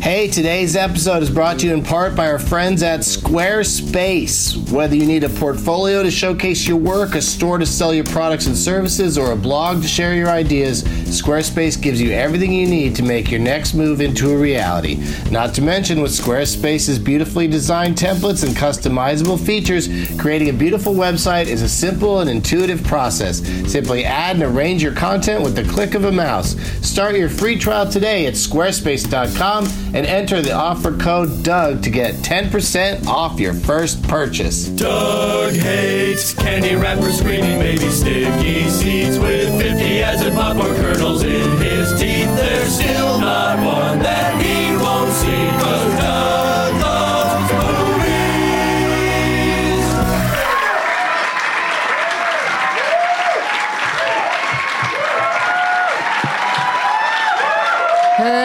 Hey, today's episode is brought to you in part by our friends at Squarespace. Whether you need a portfolio to showcase your work, a store to sell your products and services, or a blog to share your ideas, Squarespace gives you everything you need to make your next move into a reality. Not to mention, with Squarespace's beautifully designed templates and customizable features, creating a beautiful website is a simple and intuitive process. Simply add and arrange your content with the click of a mouse. Start your free trial today at squarespace.com and enter the offer code DOUG to get 10% off your first purchase. Doug hates candy wrappers, screaming baby sticky seeds with 50 acid popcorn kernels in his teeth. There's still not one that he won't see, 'cause Doug loves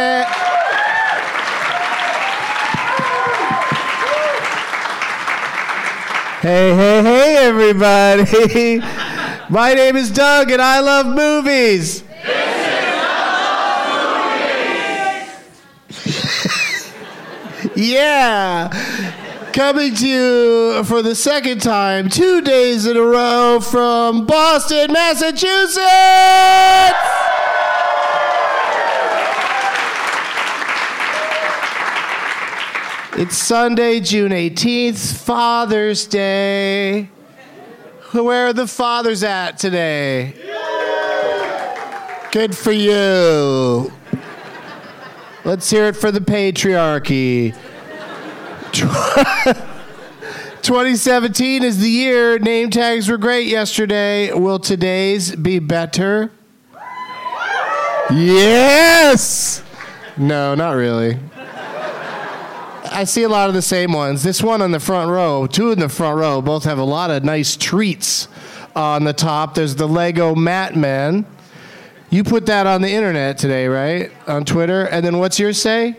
movies. Hey. Hey, hey, hey, everybody. My name is Doug, and I love movies. This is Love Movies. Yeah. Coming to you for the second time, 2 days in a row, from Boston, Massachusetts. It's Sunday, June 18th, Father's Day. Where are the fathers at today? Good for you. Let's hear it for the patriarchy. 2017 is the year. Name tags were great yesterday. Will today's be better? Yes! No, not really. I see a lot of the same ones. This one on the front row, two in the front row, both have a lot of nice treats on the top. There's the Lego Batman. You put that on the internet today, right? On Twitter. And then what's yours say?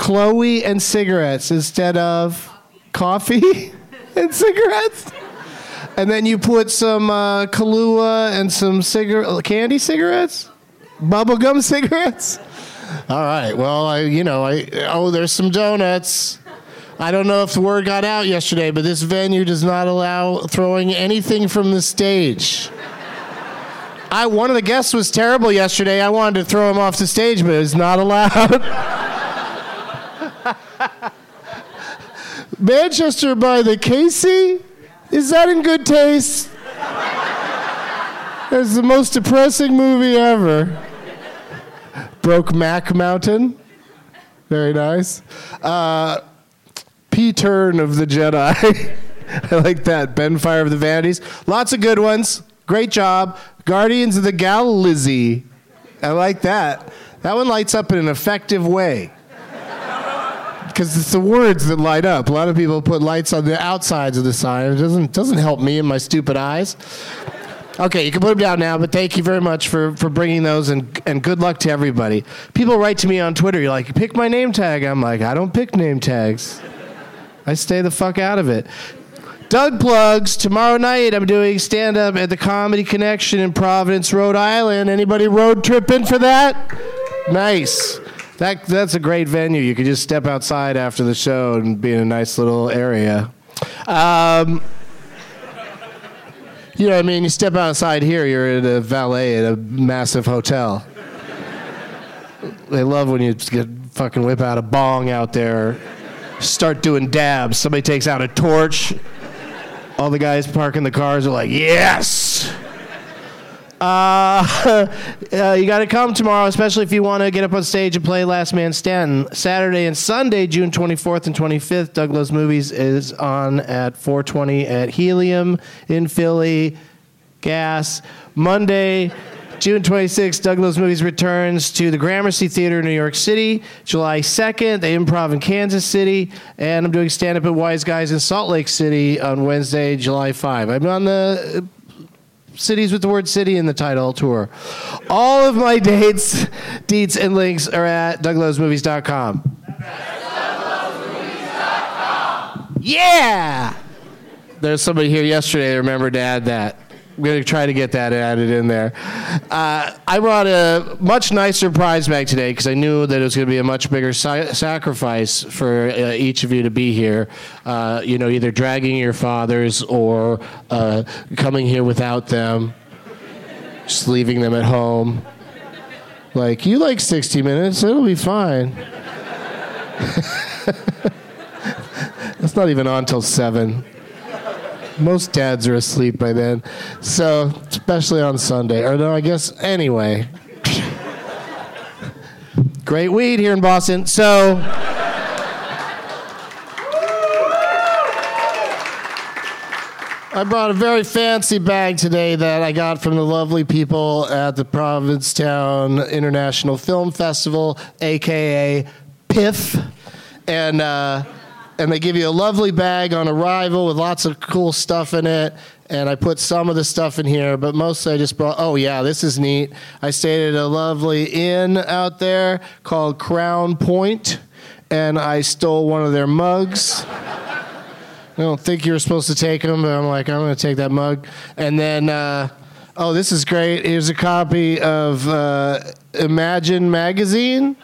Chloe and cigarettes instead of coffee and cigarettes. And then you put some Kahlua and some candy cigarettes, bubblegum cigarettes. All right. Well, there's some donuts. I don't know if the word got out yesterday, but this venue does not allow throwing anything from the stage. One of the guests was terrible yesterday. I wanted to throw him off the stage, but it was not allowed. Manchester by the Casey? Is that in good taste? That's the most depressing movie ever. Broke Mac Mountain. Very nice. P-Turn of the Jedi. I like that. Benfire of the Vanities. Lots of good ones. Great job. Guardians of the Galaxy. I like that. That one lights up in an effective way. Because it's the words that light up. A lot of people put lights on the outsides of the sign. It doesn't help me and my stupid eyes. Okay, you can put them down now, but thank you very much for bringing those, and good luck to everybody. People write to me on Twitter, you're like, pick my name tag. I'm like, I don't pick name tags. I stay the fuck out of it. Doug plugs. Tomorrow night, I'm doing stand-up at the Comedy Connection in Providence, Rhode Island. Anybody road tripping for that? Nice. That's a great venue. You could just step outside after the show and be in a nice little area. You know what I mean? You step outside here, you're in a valet at a massive hotel. They love when you fucking whip out a bong out there, start doing dabs. Somebody takes out a torch. All the guys parking the cars are like, yes! You got to come tomorrow, especially if you want to get up on stage and play Last Man Standing. Saturday and Sunday, June 24th and 25th, Doug Loves Movies is on at 420 at Helium in Philly. Gas. Monday, June 26th, Doug Loves Movies returns to the Gramercy Theater in New York City. July 2nd, the Improv in Kansas City. And I'm doing stand-up at Wise Guys in Salt Lake City on Wednesday, July 5th. I'm on the Cities with the Word City in the title tour. All of my dates, deets, and links are at DougLovesMovies.com. DougLovesMovies.com. Yeah! There's somebody here yesterday that remembered to add that. I'm going to try to get that added in there. I brought a much nicer prize bag today because I knew that it was going to be a much bigger sacrifice for each of you to be here. Either dragging your fathers or coming here without them, just leaving them at home. Like, you like 60 minutes, it'll be fine. It's not even on till 7. Most dads are asleep by then. So, especially on Sunday. Or no, I guess, anyway. Great weed here in Boston. So, I brought a very fancy bag today that I got from the lovely people at the Provincetown International Film Festival, a.k.a. PIFF. And they give you a lovely bag on arrival with lots of cool stuff in it. And I put some of the stuff in here, but mostly I just brought, this is neat. I stayed at a lovely inn out there called Crown Point, and I stole one of their mugs. I don't think you were supposed to take them, but I'm like, I'm going to take that mug. And then, this is great. Here's a copy of Imagine Magazine,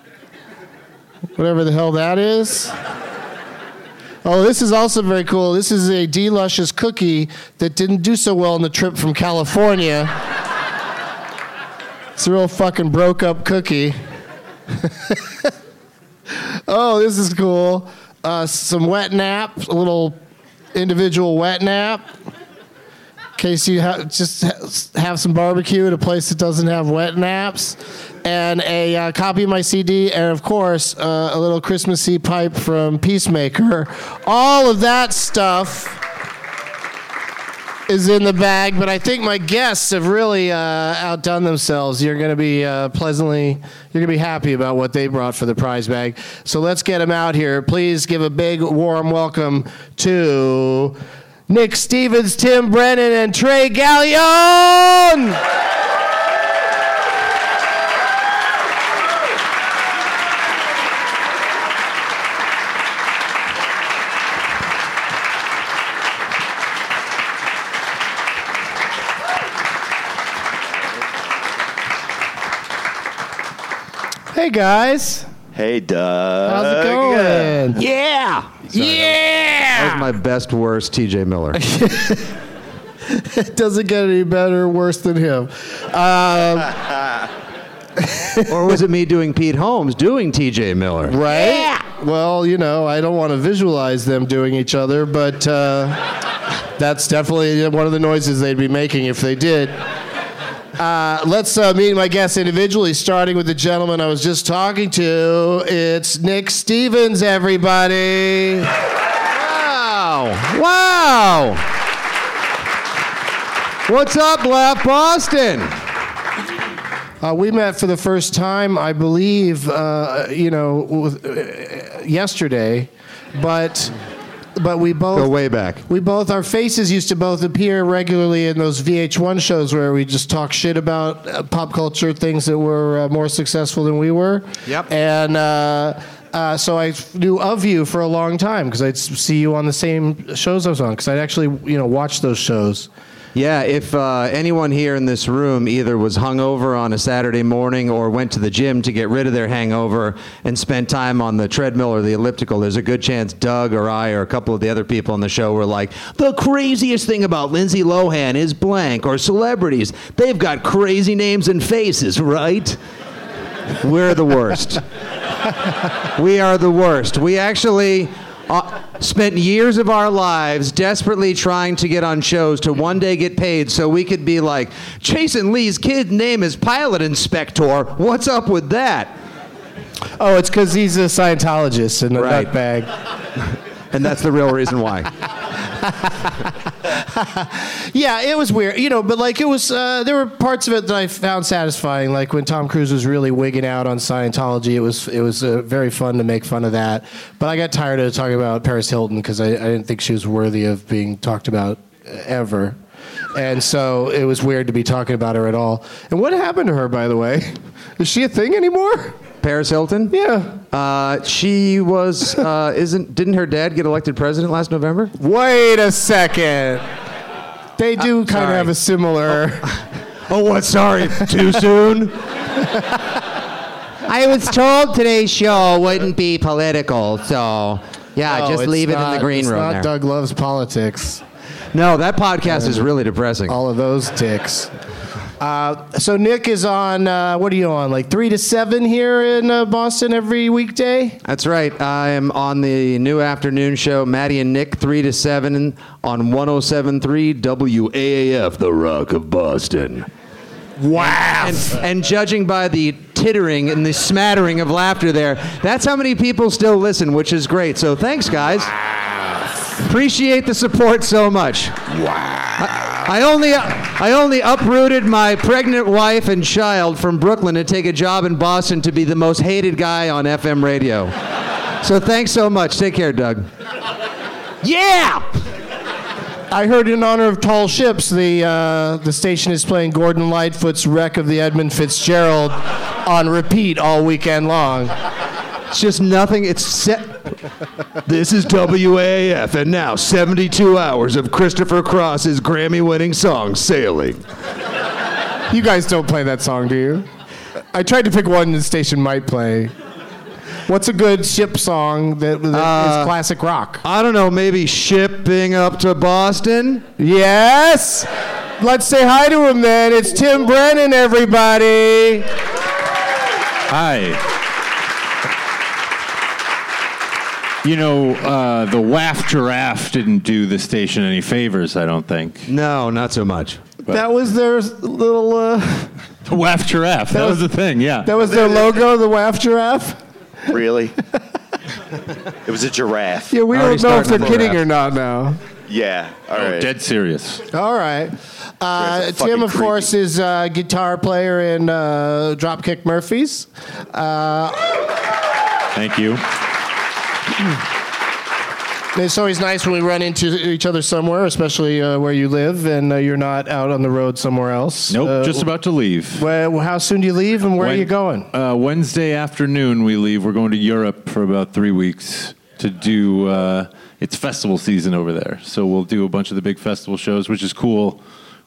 whatever the hell that is. Oh, this is also very cool. This is a D-Luscious cookie that didn't do so well on the trip from California. It's a real fucking broke-up cookie. Oh, this is cool. Some wet nap, a little individual wet nap. In case you have some barbecue at a place that doesn't have wet naps. And a copy of my CD, and of course, a little Christmassy pipe from Peacemaker. All of that stuff is in the bag, but I think my guests have really outdone themselves. You're going to be happy about what they brought for the prize bag. So let's get them out here. Please give a big, warm welcome to Nick Stevens, Tim Brennan, and Trey Gallion! Hey, guys. Hey, Doug. How's it going? Yeah. Sorry, that was my best, worst TJ Miller. It doesn't get any better or worse than him. Or was it me doing Pete Holmes doing TJ Miller? Right? Yeah. Well, you know, I don't want to visualize them doing each other, but that's definitely one of the noises they'd be making if they did. Let's meet my guests individually, starting with the gentleman I was just talking to. It's Nick Stevens, everybody. Wow. Wow. What's up, Laugh Boston? We met for the first time, I believe, yesterday, but we both go way back. We both, our faces used to both appear regularly in those VH1 shows where we just talk shit about pop culture, things that were more successful than we were. Yep. And so I knew of you for a long time because I'd see you on the same shows I was on because I'd actually, you know, watch those shows. Yeah, if anyone here in this room either was hungover on a Saturday morning or went to the gym to get rid of their hangover and spent time on the treadmill or the elliptical, there's a good chance Doug or I or a couple of the other people on the show were like, the craziest thing about Lindsay Lohan is blank, or celebrities, they've got crazy names and faces, right? We're the worst. We are the worst. We actually... spent years of our lives desperately trying to get on shows to one day get paid so we could be like, Jason Lee's kid's name is Pilot Inspector. What's up with that? Oh, it's because he's a Scientologist and a nutbag. And that's the real reason why. Yeah, it was weird, you know, but like it was, there were parts of it that I found satisfying. Like when Tom Cruise was really wigging out on Scientology, it was very fun to make fun of that. But I got tired of talking about Paris Hilton because I didn't think she was worthy of being talked about ever. And so it was weird to be talking about her at all. And what happened to her, by the way? Is she a thing anymore? Paris Hilton? Yeah. She was, didn't her dad get elected president last November? Wait a second. They do kind of have a similar... Oh what? Sorry. Too soon? I was told today's show wouldn't be political, so... Yeah, no, just leave it in the green room there. It's not Doug Loves Politics. No, that podcast is really depressing. All of those ticks. So Nick is on, what are you on, like 3 to 7 here in Boston every weekday? That's right. I am on the new afternoon show, Maddie and Nick, 3 to 7 on 107.3 WAAF, The Rock of Boston. Wow. And judging by the tittering and the smattering of laughter there, that's how many people still listen, which is great. So thanks, guys. Wow. Appreciate the support so much. Wow. I only uprooted my pregnant wife and child from Brooklyn to take a job in Boston to be the most hated guy on FM radio. So thanks so much. Take care, Doug. Yeah! I heard in honor of Tall Ships, the station is playing Gordon Lightfoot's Wreck of the Edmund Fitzgerald on repeat all weekend long. It's just nothing. It's This is WAAF, and now 72 hours of Christopher Cross's Grammy-winning song, Sailing. You guys don't play that song, do you? I tried to pick one the station might play. What's a good ship song that is classic rock? I don't know, maybe Shipping Up to Boston? Yes! Let's say hi to him, then. It's Tim Brennan, everybody. Hi. You know, the WAF giraffe didn't do the station any favors, I don't think. No, not so much. But that was their little... The WAF giraffe. That was the thing, yeah. That was their logo, the WAF giraffe? Really? It was a giraffe. Yeah, we don't know if they're kidding or not now. Yeah, all right. Dead serious. All right. Tim, of course, is a guitar player in Dropkick Murphys. Thank you. It's always nice when we run into each other somewhere, especially where you live, and you're not out on the road somewhere else. Nope, just about to leave. Well, how soon do you leave, and where are you going? Wednesday afternoon we leave. We're going to Europe for about 3 weeks to do... it's festival season over there, so we'll do a bunch of the big festival shows, which is cool.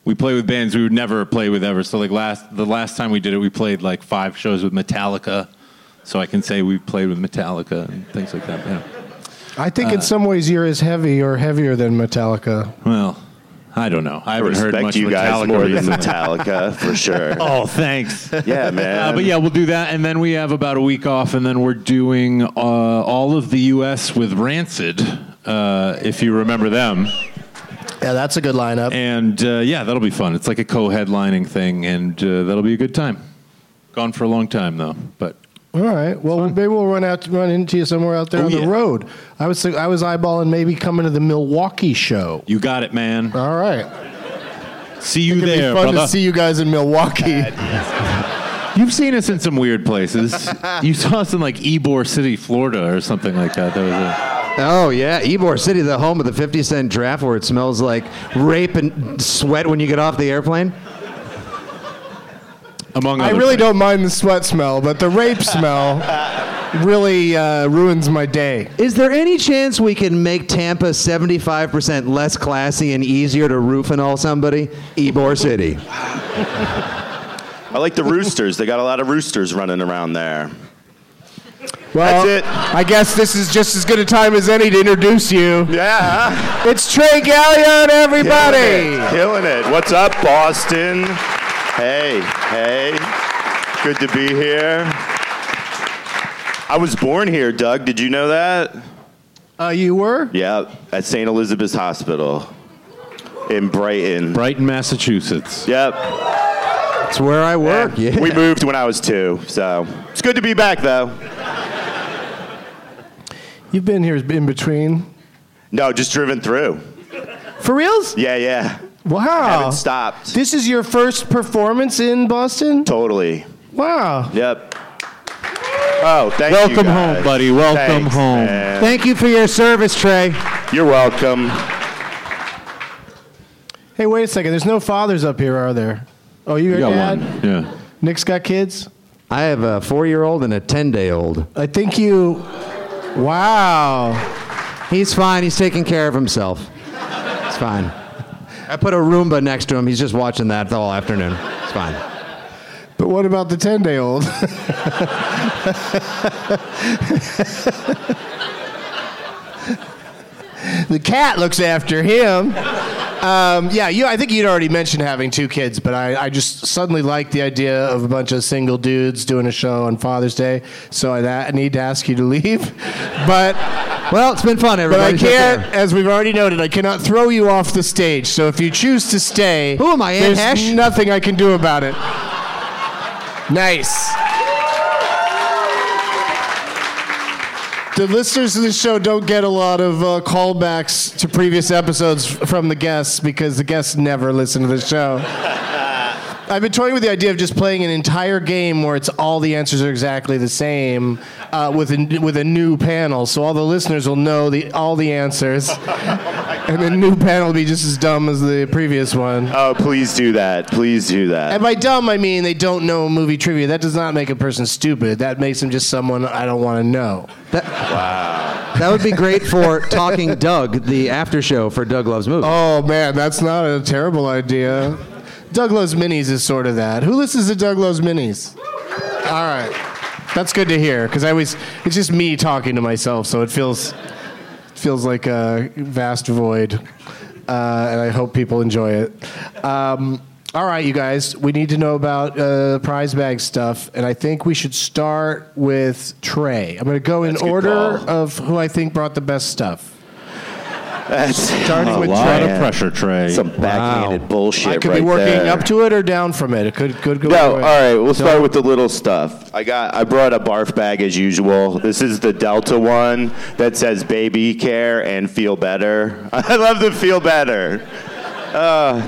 We play with bands we would never play with ever. So the last time we did it, we played like 5 shows with Metallica. So I can say we've played with Metallica and things like that. Yeah. I think in some ways you're as heavy or heavier than Metallica. Well, I don't know. I haven't heard much you guys Metallica more than Metallica for sure. Oh, thanks. Yeah, man. But yeah, we'll do that, and then we have about a week off, and then we're doing all of the U.S. with Rancid, if you remember them. Yeah, that's a good lineup. And yeah, that'll be fun. It's like a co-headlining thing, and that'll be a good time. Gone for a long time though, but. All right. Well, maybe we'll run into you somewhere out there on the road. I was eyeballing maybe coming to the Milwaukee show. You got it, man. All right. See you there, it'd be fun brother. To see you guys in Milwaukee. You've seen us in some weird places. You saw us in like Ybor City, Florida, or something like that. That was Oh, yeah. Ybor City, the home of the 50 Cent draft where it smells like rape and sweat when you get off the airplane. I really don't mind the sweat smell, but the rape smell really ruins my day. Is there any chance we can make Tampa 75% less classy and easier to roof and all somebody? Ybor City. I like the roosters. They got a lot of roosters running around there. Well, that's it. I guess this is just as good a time as any to introduce you. Yeah. It's Trey Gallion, everybody. Killing it. What's up, Boston? Hey, good to be here. I was born here, Doug. Did you know that? You were? Yeah, at St. Elizabeth's Hospital in Brighton. Brighton, Massachusetts. Yep. That's where I work. Yeah. We moved when I was 2, so it's good to be back, though. You've been here in between? No, just driven through. For reals? Yeah. Wow. I haven't stopped. This is your first performance in Boston? Totally. Wow. Yep. Oh, thank you guys. Welcome home, buddy. Welcome home. Man. Thank you for your service, Trey. You're welcome. Hey, wait a second. There's no fathers up here, are there? Oh, you got dad? One. Yeah. Nick's got kids? I have a 4-year-old and a 10-day-old. I think you... Wow. He's fine. He's taking care of himself. It's fine. I put a Roomba next to him. He's just watching that all afternoon. It's fine. But what about the 10-day-old? The cat looks after him. I think you'd already mentioned having 2 kids, but I just suddenly liked the idea of a bunch of single dudes doing a show on Father's Day, so I need to ask you to leave. But... Well, it's been fun, everybody. But I can't, as we've already noted, I cannot throw you off the stage. So if you choose to stay, who am I, Ann Hesh? There's nothing I can do about it. Nice. The listeners of this show don't get a lot of callbacks to previous episodes from the guests because the guests never listen to the show. I've been toying with the idea of just playing an entire game where it's all the answers are exactly the same with a new panel. So all the listeners will know all the answers. And the new panel will be just as dumb as the previous one. Oh, please do that. Please do that. And by dumb, I mean they don't know movie trivia. That does not make a person stupid. That makes them just someone I don't want to know. Wow. That would be great for Talking Doug, the after show for Doug Loves Movies. Oh, man, that's not a terrible idea. Doug Loves Minis is sort of that. Who listens to Doug Loves Minis? All right. That's good to hear, because it's just me talking to myself, so it feels like a vast void, and I hope people enjoy it. All right, you guys, we need to know about prize bag stuff, and I think we should start with Trey. I'm going to go in order of who I think brought the best stuff. That's starting with Trey. A lot of pressure, Trey. Some backhanded bullshit right there. I could be working up to it or down from it. It could go. No, all right. We'll start with the little stuff. I brought a barf bag as usual. This is the Delta one that says baby care and feel better. I love the feel better.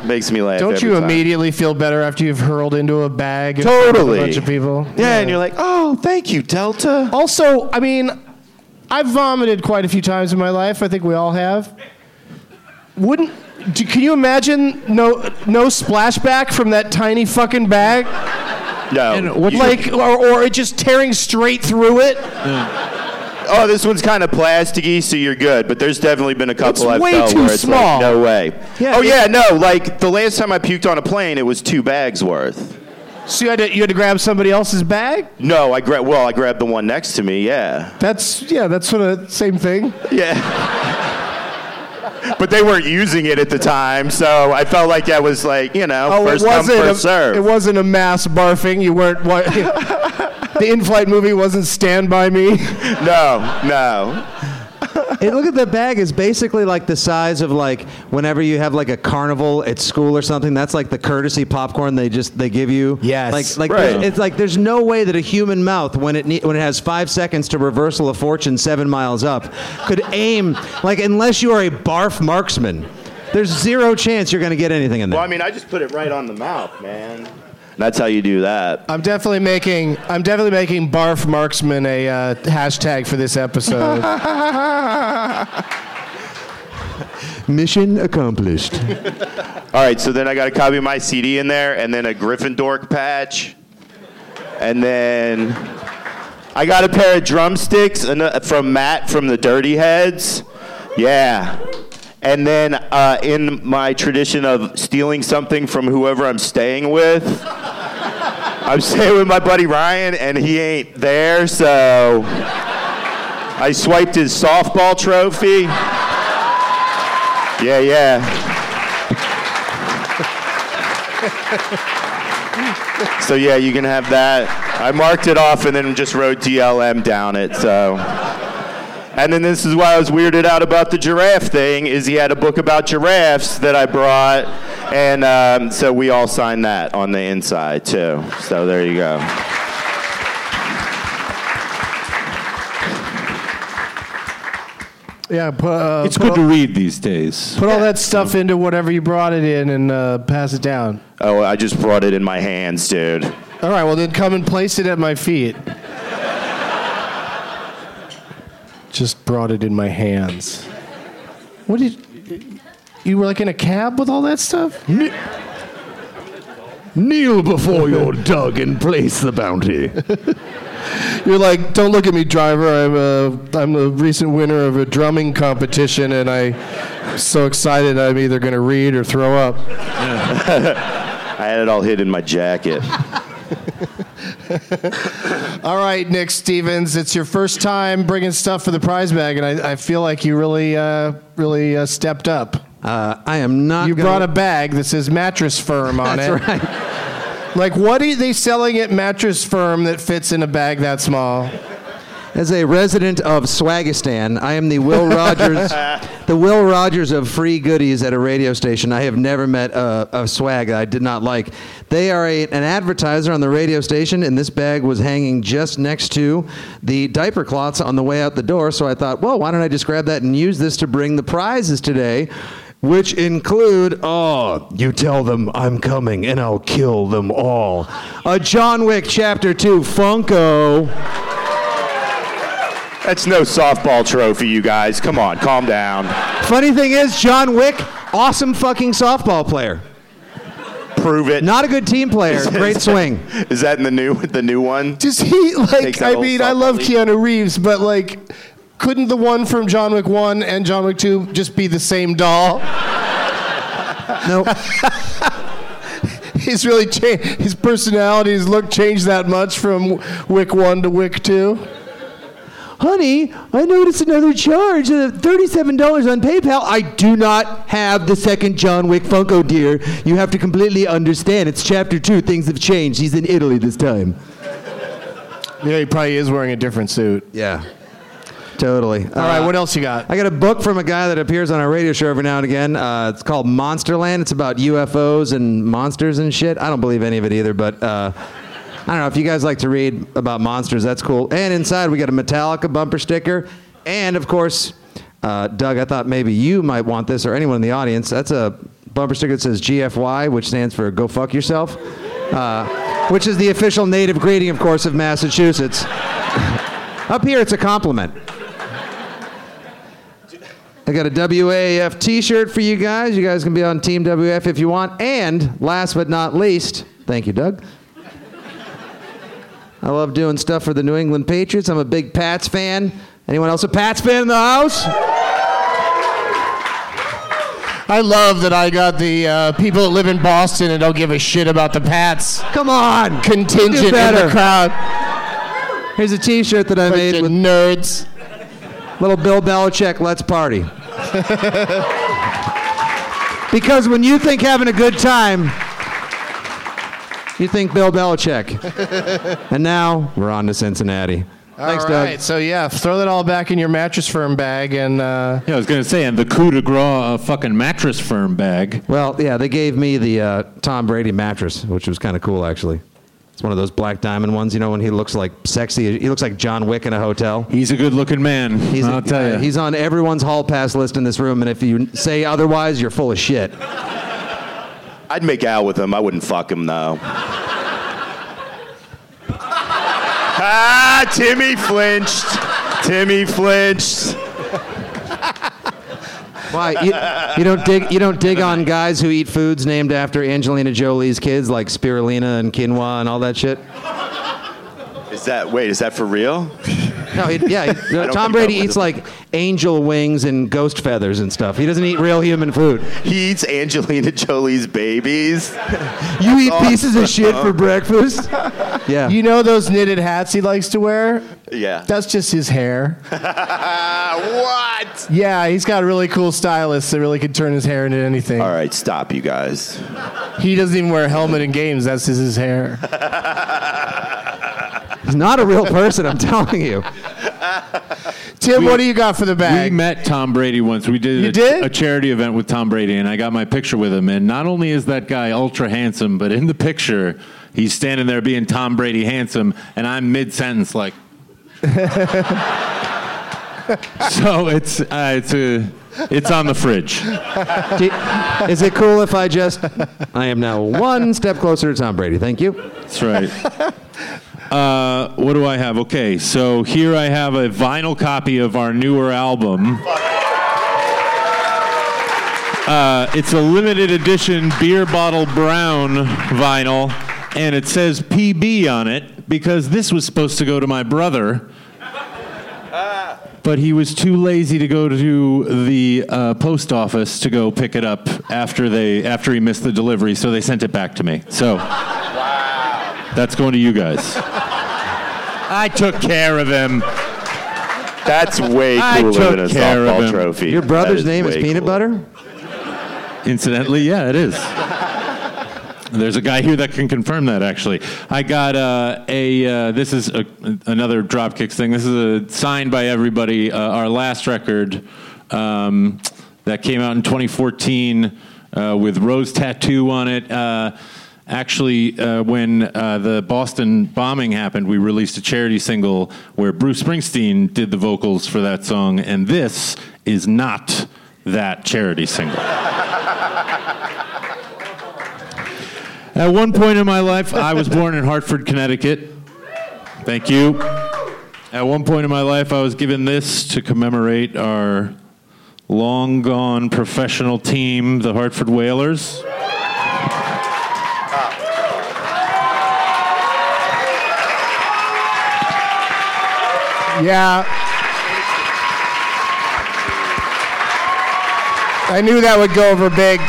Makes me laugh. Don't you immediately feel better after you've hurled into a bag in front of a bunch of people? Yeah, and you're like, oh, thank you, Delta. Also, I mean... I've vomited quite a few times in my life. I think we all have. Can you imagine no splashback from that tiny fucking bag? No. And or it just tearing straight through it? Yeah. Oh, this one's kind of plasticky, so you're good. But there's definitely been a couple I've felt where it's small. Like, no way. Yeah, the last time I puked on a plane, it was 2 bags worth. So you had to grab somebody else's bag? No, I grabbed the one next to me. Yeah. That's sort of same thing. Yeah. But they weren't using it at the time, so I felt like I was like, first come, first serve. It wasn't a mass barfing. You weren't. The in-flight movie wasn't Stand By Me. No. Hey, look at the bag. It's basically like the size of like whenever you have like a carnival at school or something. That's like the courtesy popcorn they give you. Yes. Like right. It's like there's no way that a human mouth when it has 5 seconds to reversal of fortune 7 miles up could aim unless you are a barf marksman. There's zero chance you're going to get anything in there. Well, I mean, I just put it right on the mouth, man. That's how you do that. I'm definitely making barf marksman a hashtag for this episode. Mission accomplished. All right, so then I got to copy my CD in there, and then a Gryffindor patch, and then I got a pair of drumsticks from Matt from the Dirty Heads. Yeah. And then in my tradition of stealing something from whoever I'm staying with, I'm staying with my buddy Ryan, and he ain't there, so I swiped his softball trophy. Yeah. So yeah, you can have that. I marked it off and then just wrote DLM down it, so... And then this is why I was weirded out about the giraffe thing, is he had a book about giraffes that I brought, and so we all signed that on the inside, too. So there you go. Yeah, it's good to read these days. Put all that stuff into whatever you brought it in and pass it down. Oh, I just brought it in my hands, dude. All right, well, then come and place it at my feet. Just brought it in my hands. What you were in a cab with all that stuff? Kneel before your Doug and place the bounty. You're like, don't look at me, driver. I'm the recent winner of a drumming competition, and I'm so excited I'm either going to read or throw up. Yeah. I had it all hid in my jacket. All right, Nick Stevens, it's your first time bringing stuff for the prize bag, and I feel like you really stepped up. I am not. You brought a bag that says Mattress Firm on it. That's right. What are they selling at Mattress Firm that fits in a bag that small? As a resident of Swagistan, I am the Will Rogers, of free goodies at a radio station. I have never met a swag that I did not like. They are an advertiser on the radio station, and this bag was hanging just next to the diaper cloths on the way out the door. So I thought, well, why don't I just grab that and use this to bring the prizes today, which include, you tell them I'm coming and I'll kill them all. A John Wick Chapter 2 Funko. That's no softball trophy, you guys. Come on, calm down. Funny thing is, John Wick, awesome fucking softball player. Prove it. Not a good team player. Great swing. Is that in the new one? Does he I love Keanu Reeves, but couldn't the one from John Wick 1 and John Wick 2 just be the same doll? No. He's really changed. His personality, his look changed that much from Wick 1 to Wick 2. Honey, I noticed another charge of $37 on PayPal. I do not have the second John Wick Funko, dear. You have to completely understand. It's Chapter 2. Things have changed. He's in Italy this time. Yeah, he probably is wearing a different suit. Yeah. Totally. All right, what else you got? I got a book from a guy that appears on our radio show every now and again. It's called Monsterland. It's about UFOs and monsters and shit. I don't believe any of it either, but... I don't know, if you guys like to read about monsters, that's cool. And inside, we got a Metallica bumper sticker. And, of course, Doug, I thought maybe you might want this, or anyone in the audience. That's a bumper sticker that says GFY, which stands for Go Fuck Yourself, which is the official native greeting, of course, of Massachusetts. Up here, it's a compliment. I got a WAF T-shirt for you guys. You guys can be on Team WAF if you want. And, last but not least, thank you, Doug. I love doing stuff for the New England Patriots. I'm a big Pats fan. Anyone else a Pats fan in the house? I love that I got the people that live in Boston and don't give a shit about the Pats. Come on, contingent in the crowd. Here's a T-shirt that I made with nerds. Little Bill Belichick, let's party. Because when you think having a good time, you think Bill Belichick. And now we're on to Cincinnati. Thanks, Doug. All right, so yeah, throw that all back in your Mattress Firm bag and... Yeah, I was going to say, and the coup de grace fucking Mattress Firm bag. Well, yeah, they gave me the Tom Brady mattress, which was kind of cool, actually. It's one of those black diamond ones, you know, when he looks like sexy. He looks like John Wick in a hotel. He's a good-looking man, I'll tell you. He's on everyone's hall pass list in this room, and if you say otherwise, you're full of shit. I'd make out with him. I wouldn't fuck him, though. Ah, Timmy flinched. Timmy flinched. Why? You don't dig on guys who eat foods named after Angelina Jolie's kids, like spirulina and quinoa and all that shit? Is that for real? No, Tom Brady eats like angel wings and ghost feathers and stuff. He doesn't eat real human food. He eats Angelina Jolie's babies. You eat pieces of shit for breakfast? Yeah. You know those knitted hats he likes to wear? Yeah. That's just his hair. What? Yeah, he's got really cool stylists that really could turn his hair into anything. All right, stop, you guys. He doesn't even wear a helmet in games. That's just his hair. He's not a real person, I'm telling you. Tim, what do you got for the bag? We met Tom Brady once. We did, a charity event with Tom Brady, and I got my picture with him. And not only is that guy ultra handsome, but in the picture, he's standing there being Tom Brady handsome, and I'm mid-sentence like... So it's on the fridge. Is it cool if I am now one step closer to Tom Brady. Thank you. That's right. What do I have? Okay, so here I have a vinyl copy of our newer album. It's a limited edition beer bottle brown vinyl, and it says PB on it because this was supposed to go to my brother, but he was too lazy to go to the post office to go pick it up after he missed the delivery, so they sent it back to me. So. That's going to you guys. I took care of him. That's way cooler than a softball trophy. Your brother's name is Peanut Butter? Incidentally, yeah, it is. There's a guy here that can confirm that, actually. I got this is another Dropkicks thing. This is signed by everybody. Our last record that came out in 2014 with Rose Tattoo on it. Actually, when the Boston bombing happened, we released a charity single where Bruce Springsteen did the vocals for that song, and this is not that charity single. At one point in my life, I was born in Hartford, Connecticut. Thank you. At one point in my life, I was given this to commemorate our long-gone professional team, the Hartford Whalers. Yeah. I knew that would go over big.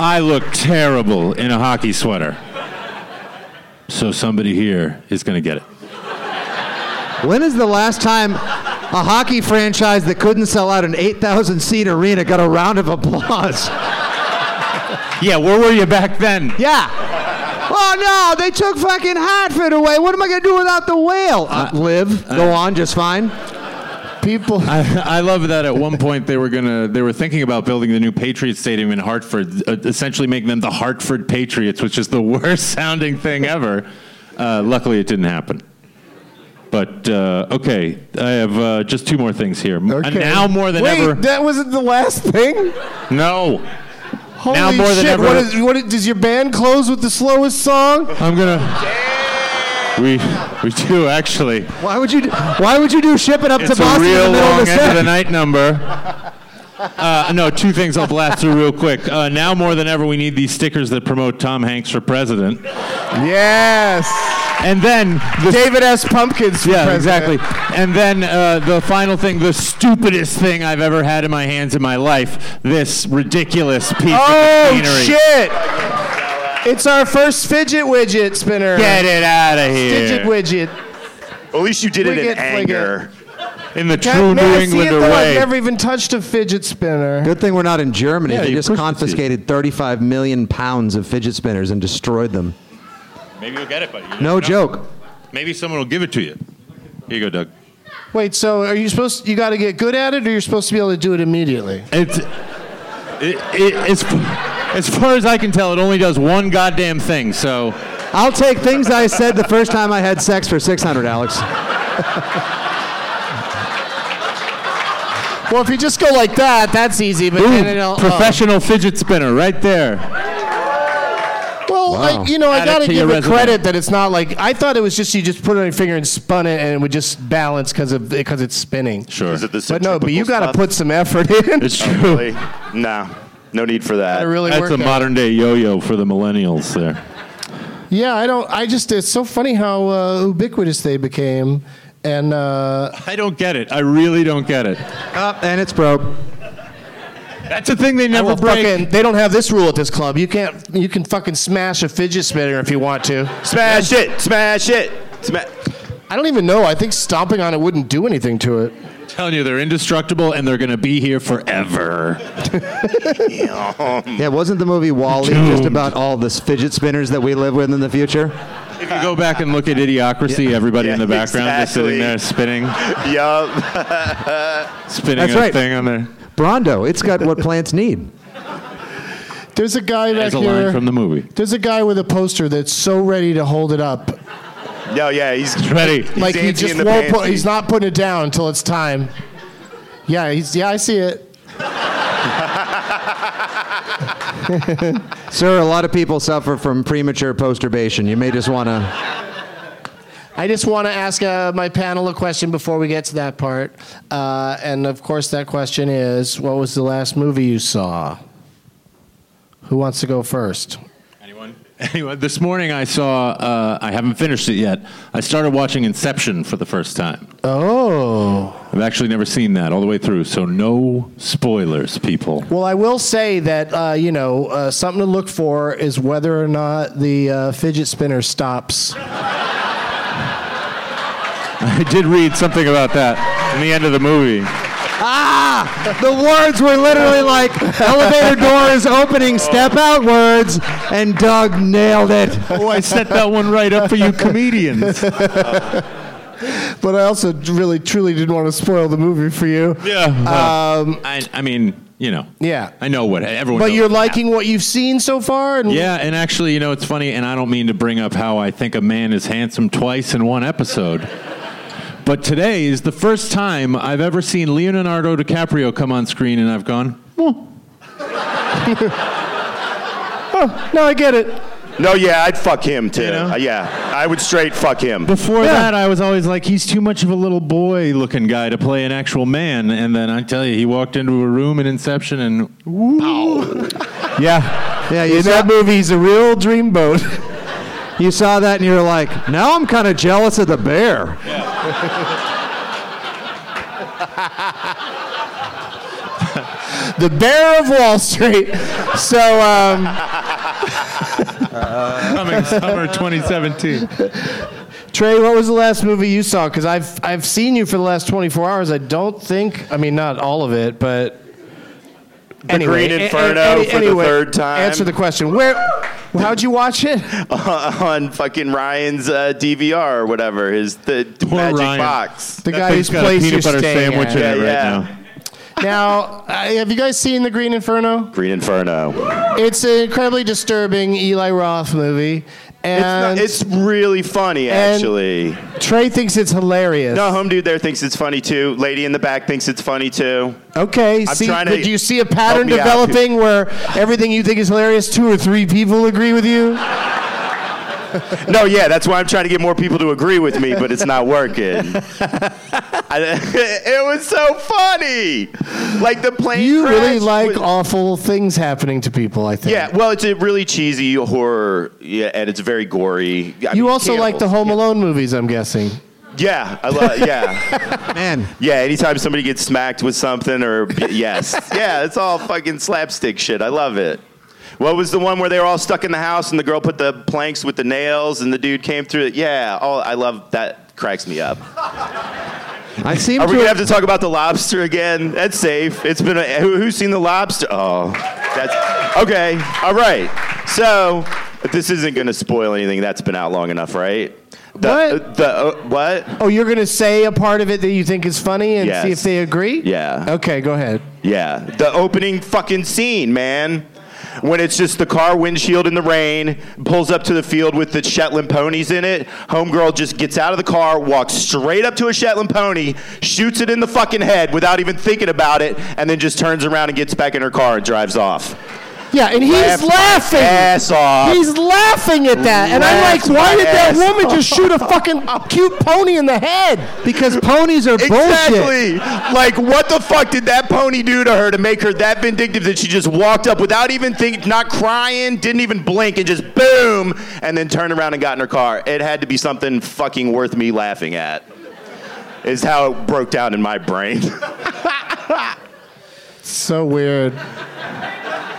I look terrible in a hockey sweater. So somebody here is going to get it. When is the last time a hockey franchise that couldn't sell out an 8,000-seat arena got a round of applause? Yeah, where were you back then? Yeah. Oh, no, they took fucking Hartford away. What am I going to do without the whale? Go on just fine. People. I love that at one point they were thinking about building the new Patriots Stadium in Hartford, essentially making them the Hartford Patriots, which is the worst sounding thing ever. Luckily, it didn't happen. But, okay, I have just two more things here. Okay. Now more than ever. Wait, that wasn't the last thing? No. Holy now more shit, than ever. Does your band close with the slowest song? I'm going to... We do, actually. Why would you do Ship It Up to Boston in the middle of the set? It's a real long end of the night number. No, two things I'll blast through real quick. Now more than ever, we need these stickers that promote Tom Hanks for president. Yes. And then... David S. Pumpkins for president. Exactly. And then the final thing, the stupidest thing I've ever had in my hands in my life, this ridiculous piece of machinery. Oh, shit! It's our first fidget widget spinner. Get it out of here. Fidget widget. Well, at least you did it in anger. In the true New Englander way. I've never even touched a fidget spinner. Good thing we're not in Germany. Yeah, they just confiscated 35 million pounds of fidget spinners and destroyed them. Maybe you'll get it, buddy. No joke. Maybe someone will give it to you. Here you go, Doug. Wait, so are you supposed to, you got to get good at it, or you're supposed to be able to do it immediately? It's... As far as I can tell, it only does one goddamn thing, so... I'll take things I said the first time I had sex for 600, Alex. Well, if you just go like that, that's easy, but... Ooh, then professional fidget spinner right there. Well, wow. I got to give it credit that it's not like... I thought it was just you just put it on your finger and spun it, and it would just balance because it's spinning. Sure. Is it the centripetal stuff? But you got to put some effort in. It's true. Oh, really? No. No need for that. That's a modern day yo-yo for the millennials there. Yeah, it's so funny how ubiquitous they became. And I don't get it. I really don't get it. And it's broke. That's a thing they never break. They don't have this rule at this club. You can fucking smash a fidget spinner if you want to. Smash it. Smash it. I don't even know. I think stomping on it wouldn't do anything to it. I'm telling you, they're indestructible, and they're going to be here forever. Yeah, wasn't the movie WALL-E just about all the fidget spinners that we live with in the future? If you go back and look at Idiocracy, everybody in the background is sitting there spinning. Yup. Spinning thing on there. Brando, it's got what plants need. There's a guy back here. There's a line from the movie. There's a guy with a poster that's so ready to hold it up. No, yeah, he's ready. Like he just won't he's not putting it down until it's time. Yeah, I see it. Sir, a lot of people suffer from premature posturbation. You may just want to... I just want to ask my panel a question before we get to that part. And of course that question is, what was the last movie you saw? Who wants to go first? Anyway, this morning I saw, I haven't finished it yet, I started watching Inception for the first time. Oh. I've actually never seen that all the way through, so no spoilers, people. Well, I will say that, something to look for is whether or not the fidget spinner stops. I did read something about that in the end of the movie. The words were literally like, elevator door is opening, step out words, and Doug nailed it. Oh, I set that one right up for you comedians. But I also really, truly didn't want to spoil the movie for you. Yeah. Yeah. I know what everyone... But you're liking what you've seen so far? And yeah, and actually, it's funny, and I don't mean to bring up how I think a man is handsome twice in one episode. But today is the first time I've ever seen Leonardo DiCaprio come on screen, and I've gone, oh, no, I get it. No, yeah, I'd fuck him, too. Yeah, I would straight fuck him. Before that, I was always like, he's too much of a little boy-looking guy to play an actual man. And then I tell you, he walked into a room in Inception and, ooh. Yeah. Yeah, in that movie, he's a real dreamboat. You saw that and you were like, now I'm kind of jealous of the bear. Yeah. The bear of Wall Street. So, coming summer 2017. Trey, what was the last movie you saw? Because I've seen you for the last 24 hours. I don't think, not all of it, but... Green Inferno the third time. Answer the question. How'd you watch it? On fucking Ryan's DVR or whatever, his magic Ryan. Box. The guy who's placed a peanut butter sandwich in it right now. Now, have you guys seen the Green Inferno? Green Inferno. It's an incredibly disturbing Eli Roth movie. And it's really funny, actually. Trey thinks it's hilarious. No, home dude there thinks it's funny, too. Lady in the back thinks it's funny, too. Okay. Do you see a pattern developing where everything you think is hilarious, two or three people agree with you? No, yeah, that's why I'm trying to get more people to agree with me, but it's not working. It was so funny. Like the plane You crash really like awful things happening to people, I think. Yeah, well, it's a really cheesy horror, yeah, and it's very gory. I mean, also like the Home Alone movies, I'm guessing. Yeah, I love. Yeah, man. Yeah, anytime somebody gets smacked with something, or yeah, it's all fucking slapstick shit. I love it. What was the one where they were all stuck in the house and the girl put the planks with the nails and the dude came through it? Yeah, I love that. Cracks me up. Are we gonna have to talk about The Lobster again? That's safe. It's been who's seen The Lobster? Oh, that's okay. All right. So this isn't gonna spoil anything. That's been out long enough, right? What? Oh, you're going to say a part of it that you think is funny and see if they agree? Yeah. Okay, go ahead. Yeah. The opening fucking scene, man. When it's just the car windshield in the rain, pulls up to the field with the Shetland ponies in it. Homegirl just gets out of the car, walks straight up to a Shetland pony, shoots it in the fucking head without even thinking about it, and then just turns around and gets back in her car and drives off. Yeah, and he's laughing. Ass off. He's laughing at that. And I'm like, why did that woman just shoot a fucking cute pony in the head? Because ponies are bullshit. Exactly. Like, what the fuck did that pony do to her to make her that vindictive that she just walked up without even thinking, not crying, didn't even blink, and just boom, and then turned around and got in her car? It had to be something fucking worth me laughing at, is how it broke down in my brain. So weird.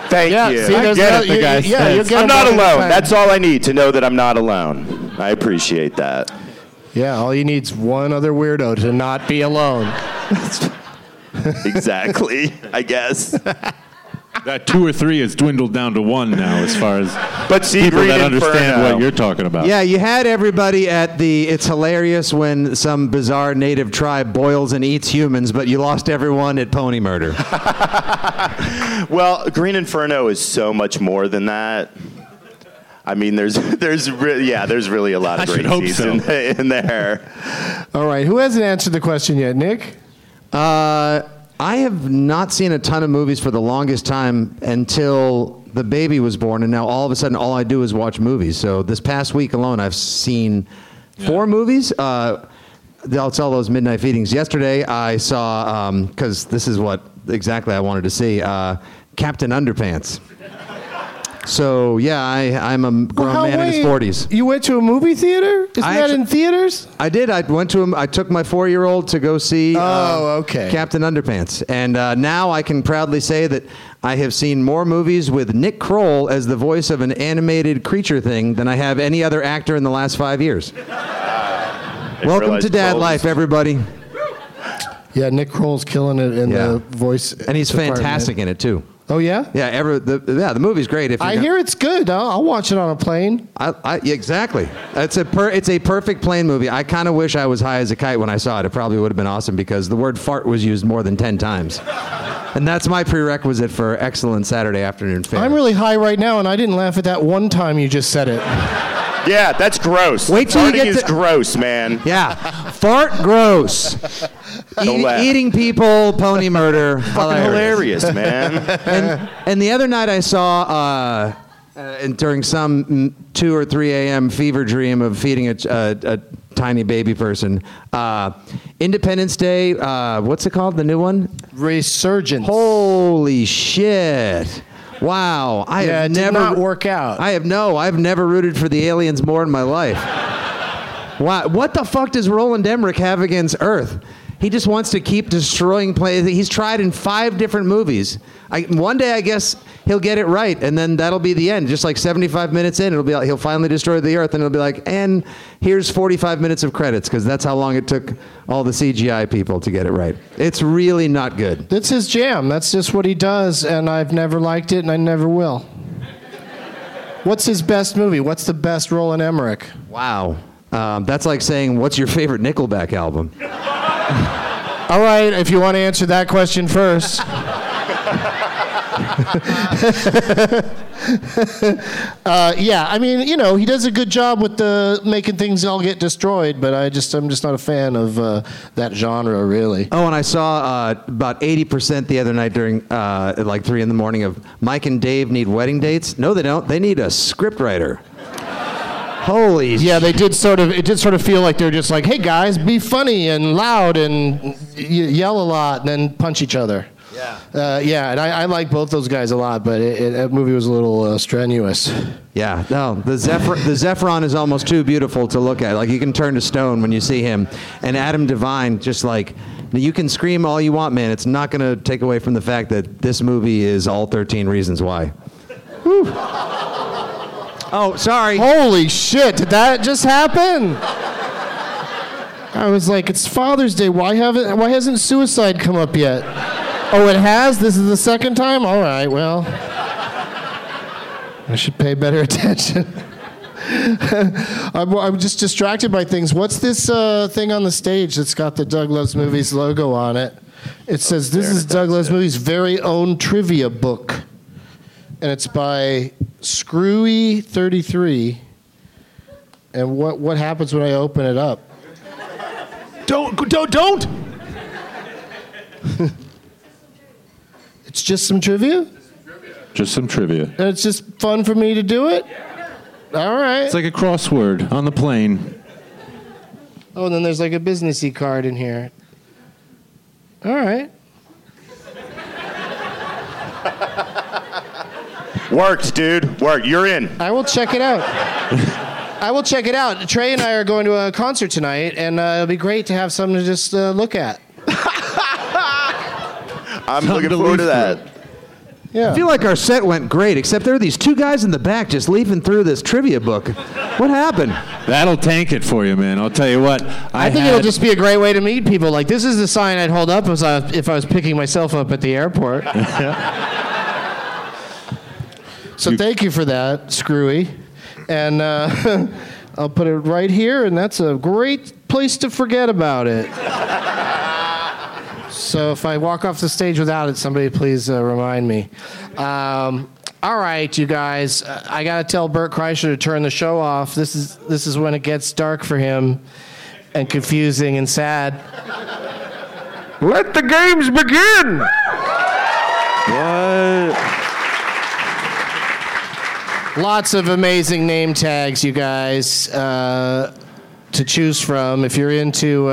Thank you. See, I'm not alone. That's all I need, to know that I'm not alone. I appreciate that. Yeah, all you need is one other weirdo to not be alone. Exactly, I guess. That two or three has dwindled down to one now as far as people that understand what you're talking about. Yeah, you had everybody at it's hilarious when some bizarre native tribe boils and eats humans, but you lost everyone at pony murder. Well, Green Inferno is so much more than that. I mean, there's really a lot of great season in there. All right, who hasn't answered the question yet, Nick? I have not seen a ton of movies for the longest time until the baby was born, and now all of a sudden all I do is watch movies. So this past week alone, I've seen four movies. I'll tell those midnight feedings. Yesterday, I saw, because this is what exactly I wanted to see, Captain Underpants. So, yeah, I'm a grown man in his 40s. You went to a movie theater? Isn't that in theaters? I did. I took my 4-year-old to go see Captain Underpants. And now I can proudly say that I have seen more movies with Nick Kroll as the voice of an animated creature thing than I have any other actor in the last 5 years. Welcome to Dad Life, everybody. Yeah, Nick Kroll's killing it in the voice department. And he's fantastic in it, too. Oh, yeah? Yeah, the movie's great. If I hear it's good. I'll watch it on a plane. Exactly. It's a perfect plane movie. I kind of wish I was high as a kite when I saw it. It probably would have been awesome because the word fart was used more than 10 times. And that's my prerequisite for excellent Saturday afternoon fare. I'm really high right now, and I didn't laugh at that one time you just said it. Yeah, that's gross. Wait till farting is gross, man. Yeah. Fart gross. Eating people, pony murder. Fucking hilarious, man. And the other night I saw, during some 2 or 3 a.m. fever dream of feeding a tiny baby person, Independence Day, what's it called, the new one? Resurgence. Holy shit. Wow, it did not work out. I've never rooted for the aliens more in my life. Wow, what the fuck does Roland Emmerich have against Earth? He just wants to keep destroying planes. He's tried in 5 different movies. One day, I guess he'll get it right, and then that'll be the end. Just like 75 minutes in, it'll be like, he'll finally destroy the Earth, and it'll be like, and here's 45 minutes of credits, because that's how long it took all the CGI people to get it right. It's really not good. That's his jam. That's just what he does, and I've never liked it, and I never will. What's his best movie? What's the best Roland Emmerich? Wow. That's like saying, what's your favorite Nickelback album? All right, if you want to answer that question first. He does a good job with the making things all get destroyed, but I'm just not a fan of that genre, really. Oh, and I saw about 80% the other night during at like 3 in the morning of Mike and Dave need wedding dates. No, they don't. They need a scriptwriter. Holy shit. Yeah, they did sort of, it did sort of feel like they were just like, hey guys, be funny and loud and yell a lot and then punch each other. Yeah. And I like both those guys a lot, but that movie was a little strenuous. Yeah, no, the Zephyron is almost too beautiful to look at. Like, you can turn to stone when you see him. And Adam Devine, just like, you can scream all you want, man. It's not going to take away from the fact that this movie is all 13 Reasons Why. Whew. Oh, sorry. Holy shit, did that just happen? I was like, it's Father's Day. Why hasn't suicide come up yet? Oh, it has? This is the second time? All right, well, I should pay better attention. I'm just distracted by things. What's this thing on the stage that's got the Doug Loves Movies logo on it? It says, this is Doug Loves Movies' very own trivia book. And it's by Screwy33. And what happens when I open it up? Don't! It's just some trivia? Just some trivia. And it's just fun for me to do it? Yeah. All right. It's like a crossword on the plane. Oh, and then there's like a businessy card in here. All right. Worked, dude. Worked. You're in. I will check it out. I will check it out. Trey and I are going to a concert tonight, and it'll be great to have something to just look at. I'm looking forward to that. Yeah. I feel like our set went great, except there are these two guys in the back just leafing through this trivia book. What happened? That'll tank it for you, man. I'll tell you what. I think it'll just be a great way to meet people. Like, this is the sign I'd hold up if I was picking myself up at the airport. So thank you for that, Screwy. And I'll put it right here, and that's a great place to forget about it. So if I walk off the stage without it, somebody please remind me. All right, you guys, I got to tell Bert Kreischer to turn the show off. This is when it gets dark for him and confusing and sad. Let the games begin. What? Lots of amazing name tags, you guys. To choose from. If you're into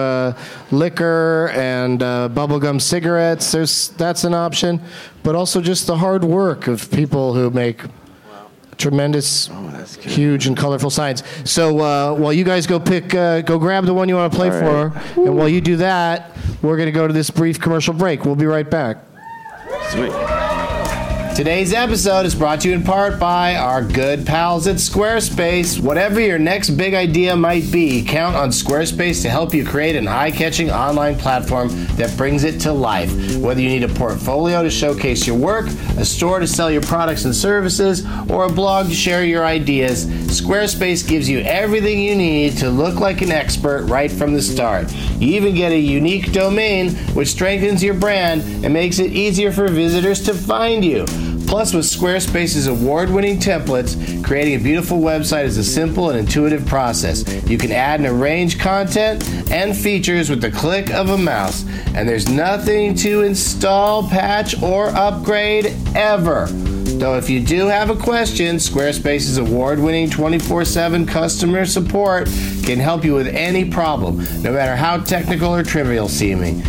liquor and bubblegum cigarettes, that's an option, but also just the hard work of people who make tremendous, huge and colorful signs. So while you guys go pick, go grab the one you want to play all right. for, and while you do that, we're going to go to this brief commercial break. We'll be right back. Sweet. Today's episode is brought to you in part by our good pals at Squarespace. Whatever your next big idea might be, count on Squarespace to help you create an eye-catching online platform that brings it to life. Whether you need a portfolio to showcase your work, a store to sell your products and services, or a blog to share your ideas, Squarespace gives you everything you need to look like an expert right from the start. You even get a unique domain, which strengthens your brand and makes it easier for visitors to find you. Plus, with Squarespace's award-winning templates, creating a beautiful website is a simple and intuitive process. You can add and arrange content and features with the click of a mouse. And there's nothing to install, patch, or upgrade ever. Though if you do have a question, Squarespace's award-winning 24/7 customer support can help you with any problem, no matter how technical or trivial seeming.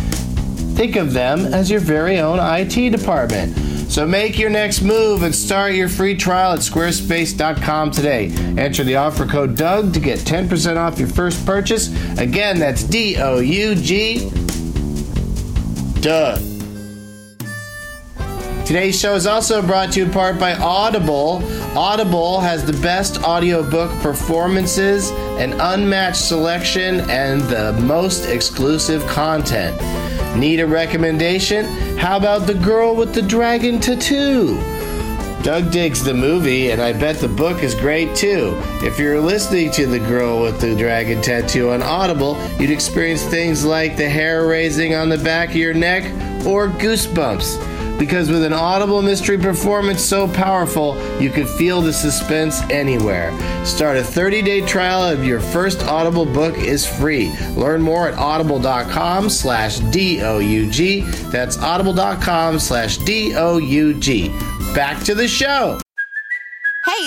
Think of them as your very own IT department. So make your next move and start your free trial at squarespace.com today. Enter the offer code DOUG to get 10% off your first purchase. Again, that's D-O-U-G, DOUG. Today's show is also brought to you in part by Audible. Audible has the best audiobook performances, an unmatched selection, and the most exclusive content. Need a recommendation? How about The Girl with the Dragon Tattoo? Doug digs the movie, and I bet the book is great too. If you're listening to The Girl with the Dragon Tattoo on Audible, you'd experience things like the hair raising on the back of your neck or goosebumps. Because with an Audible mystery performance so powerful, you can feel the suspense anywhere. Start a 30-day trial of your first Audible book is free. Learn more at audible.com/DOUG. That's audible.com/DOUG. Back to the show.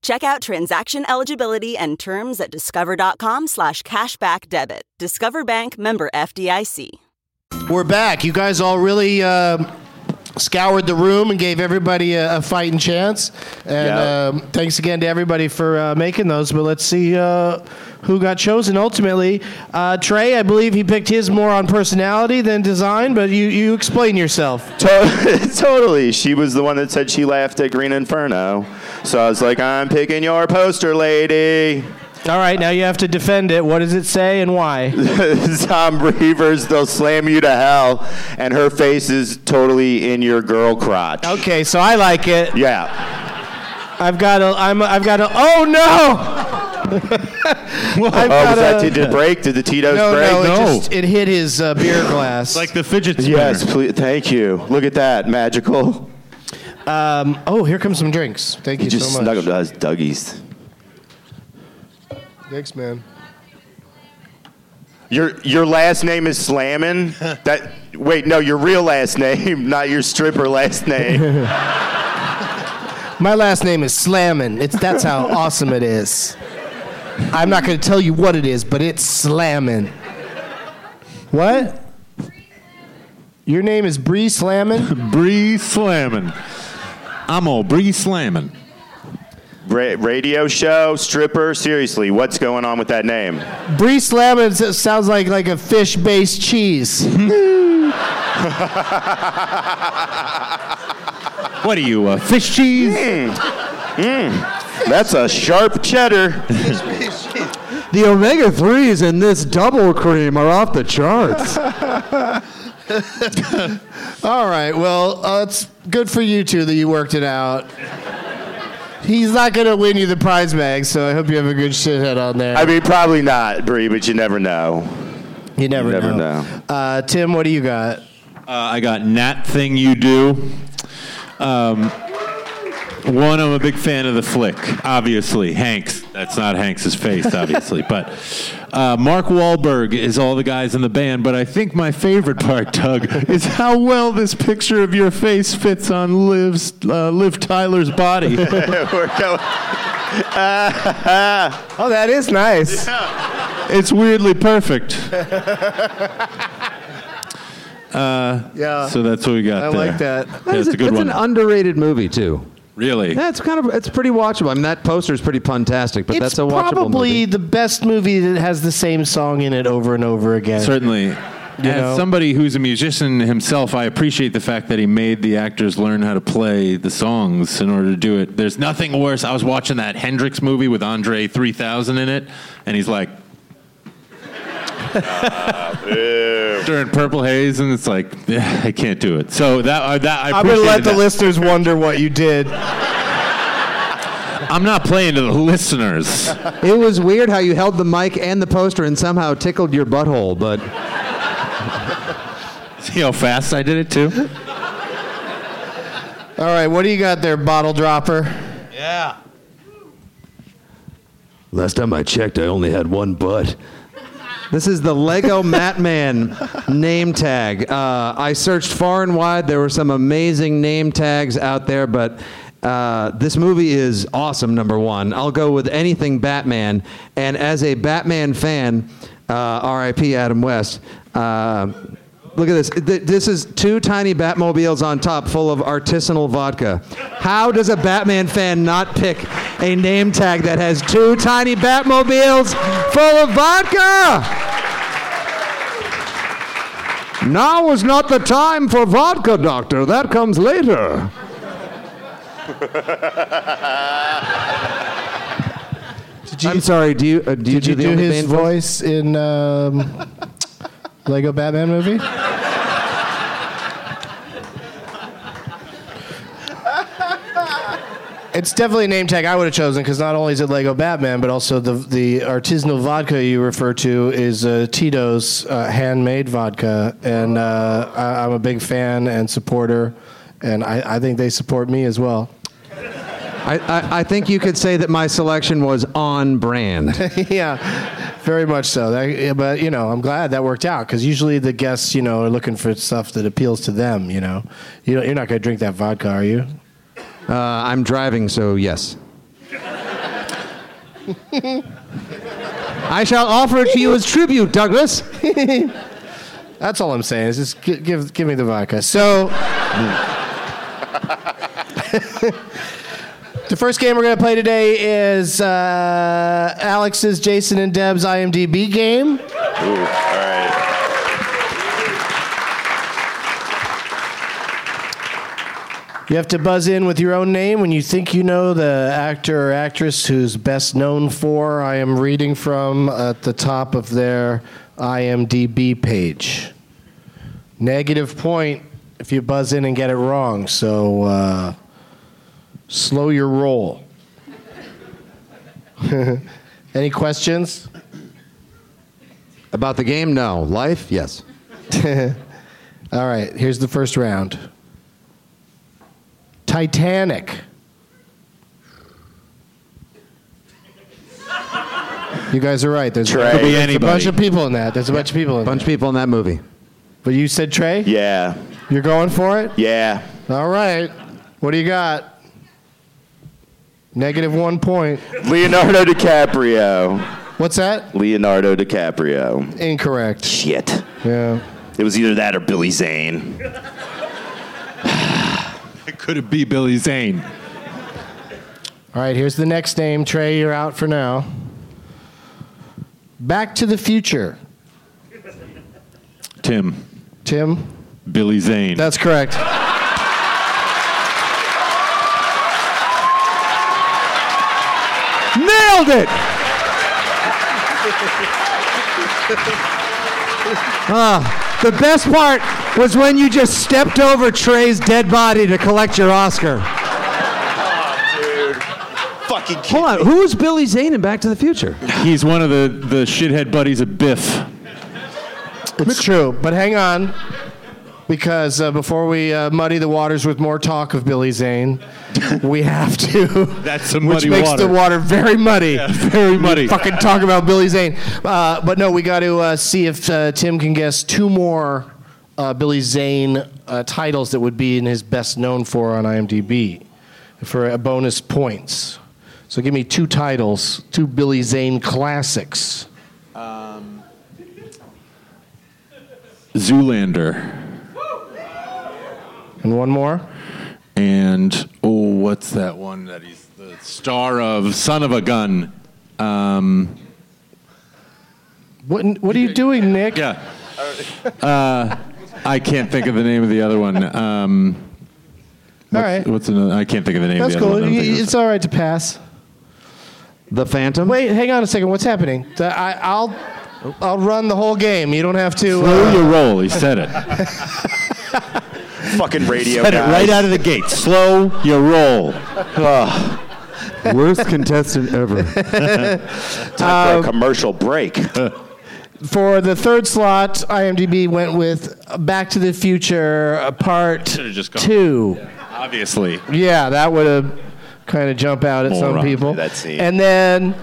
Check out transaction eligibility and terms at discover.com/cashbackdebit. Discover Bank, member FDIC. We're back. You guys all really scoured the room and gave everybody a fighting chance. And thanks again to everybody for making those. But let's see who got chosen ultimately. Trey, I believe he picked his more on personality than design, but you explain yourself. Totally. She was the one that said she laughed at Green Inferno. So I was like, I'm picking your poster lady. All right, now you have to defend it. What does it say and why? Tom Reavers, they'll slam you to hell, and her face is totally in your girl crotch. Okay, so I like it. Yeah. Oh no! Did the Tito's break? No. It hit his beer glass. Like the fidget spinner. Yes, please, thank you. Look at that, magical. Here comes some drinks. Thank you so much. He just snuggled to us Dougie's. Thanks, man. Your last name is Slammin'? Your real last name, not your stripper last name. My last name is Slammin'. That's how awesome it is. I'm not going to tell you what it is, but it's Slammin'. What? Your name is Bree Slammin'? Bree Slammin'. I'm old Bree Slammin'. Radio show, stripper, seriously, what's going on with that name? Bree Slammin' sounds like a fish-based cheese. What are you, a fish cheese? That's a sharp cheddar. The omega-3s in this double cream are off the charts. All right, well, it's good for you two that you worked it out. He's not going to win you the prize bag, so I hope you have a good shithead on there. I mean, probably not, Bree, but you never know. You never know. Tim, what do you got? I got Nat Thing You Do. One, I'm a big fan of the flick, obviously. Hanks. That's not Hanks' face, obviously. But Mark Wahlberg is all the guys in the band. But I think my favorite part, Doug, is how well this picture of your face fits on Liv Tyler's body. Oh, that is nice. Yeah. It's weirdly perfect. So that's what we got there. I like that. That's a good one. It's an underrated movie, too. Really? That's it's pretty watchable. I mean, that poster's pretty puntastic, but that's a watchable movie. It's probably the best movie that has the same song in it over and over again. Certainly. As somebody who's a musician himself, I appreciate the fact that he made the actors learn how to play the songs in order to do it. There's nothing worse. I was watching that Hendrix movie with Andre 3000 in it, and he's like... during Purple Haze, and it's like, I can't do it. So that I appreciate. I'm gonna let the listeners wonder what you did. I'm not playing to the listeners. It was weird how you held the mic and the poster and somehow tickled your butthole, but see how fast I did it too. All right, what do you got there, bottle dropper? Yeah. Last time I checked, I only had one butt. This is the Lego Batman name tag. I searched far and wide. There were some amazing name tags out there, but this movie is awesome, number one. I'll go with anything Batman. And as a Batman fan, R.I.P. Adam West, look at this. This is two tiny Batmobiles on top full of artisanal vodka. How does a Batman fan not pick a name tag that has two tiny Batmobiles full of vodka? Now is not the time for vodka, doctor. That comes later. I'm sorry, do you do the his voice in Lego Batman movie? It's definitely a name tag I would have chosen, because not only is it Lego Batman, but also the artisanal vodka you refer to is Tito's handmade vodka, and I'm a big fan and supporter, and I think they support me as well. I think you could say that my selection was on brand. Yeah, very much so. But, you know, I'm glad that worked out, because usually the guests, you know, are looking for stuff that appeals to them, you know. You're not going to drink that vodka, are you? I'm driving, so yes. I shall offer it to you as tribute, Douglas. That's all I'm saying, is just give me the vodka. So, the first game we're going to play today is Alex's, Jason, and Deb's IMDb game. Ooh, all right. You have to buzz in with your own name when you think you know the actor or actress who's best known for. I am reading from at the top of their IMDb page. Negative point if you buzz in and get it wrong, so slow your roll. Any questions? About the game? No. Life? Yes. All right, here's the first round. Titanic. You guys are right. There's Trey. Could be anybody. A bunch of people in that. There's a bunch of people in that. A bunch of people in that movie. But you said Trey? Yeah. You're going for it? Yeah. All right. What do you got? Negative 1 point. Leonardo DiCaprio. What's that? Leonardo DiCaprio. Incorrect. Shit. Yeah. It was either that or Billy Zane. Could it be Billy Zane? All right, here's the next name. Trey, you're out for now. Back to the Future. Tim? Billy Zane. That's correct. Nailed it! The best part was when you just stepped over Trey's dead body to collect your Oscar. Oh, dude. Fucking kidding. Hold on. Who is Billy Zane in Back to the Future? He's one of the shithead buddies of Biff. It's true, but hang on, because before we muddy the waters with more talk of Billy Zane, we have to. That's some muddy water. Which makes the water very muddy. Yeah, very muddy. We fucking talk about Billy Zane. But no, we got to see if Tim can guess two more Billy Zane titles that would be in his best known for on IMDb for bonus points. So give me two titles, two Billy Zane classics. Zoolander. And one more. And, what's that one that he's the star of? Son of a Gun. What are you doing, Nick? Yeah. I can't think of the name of the other one. All right. What's another? I can't think of the name of the other one. That's cool. It's all right to pass. The Phantom? Wait, hang on a second. What's happening? I'll run the whole game. You don't have to... Slow your roll. He said it. Fucking radio guys. It right out of the gate. Slow your roll. Worst contestant ever. Time for a commercial break. For the third slot, IMDb went with Back to the Future Part 2. Yeah, obviously. Yeah, that would have kind of jumped out at some people. And then,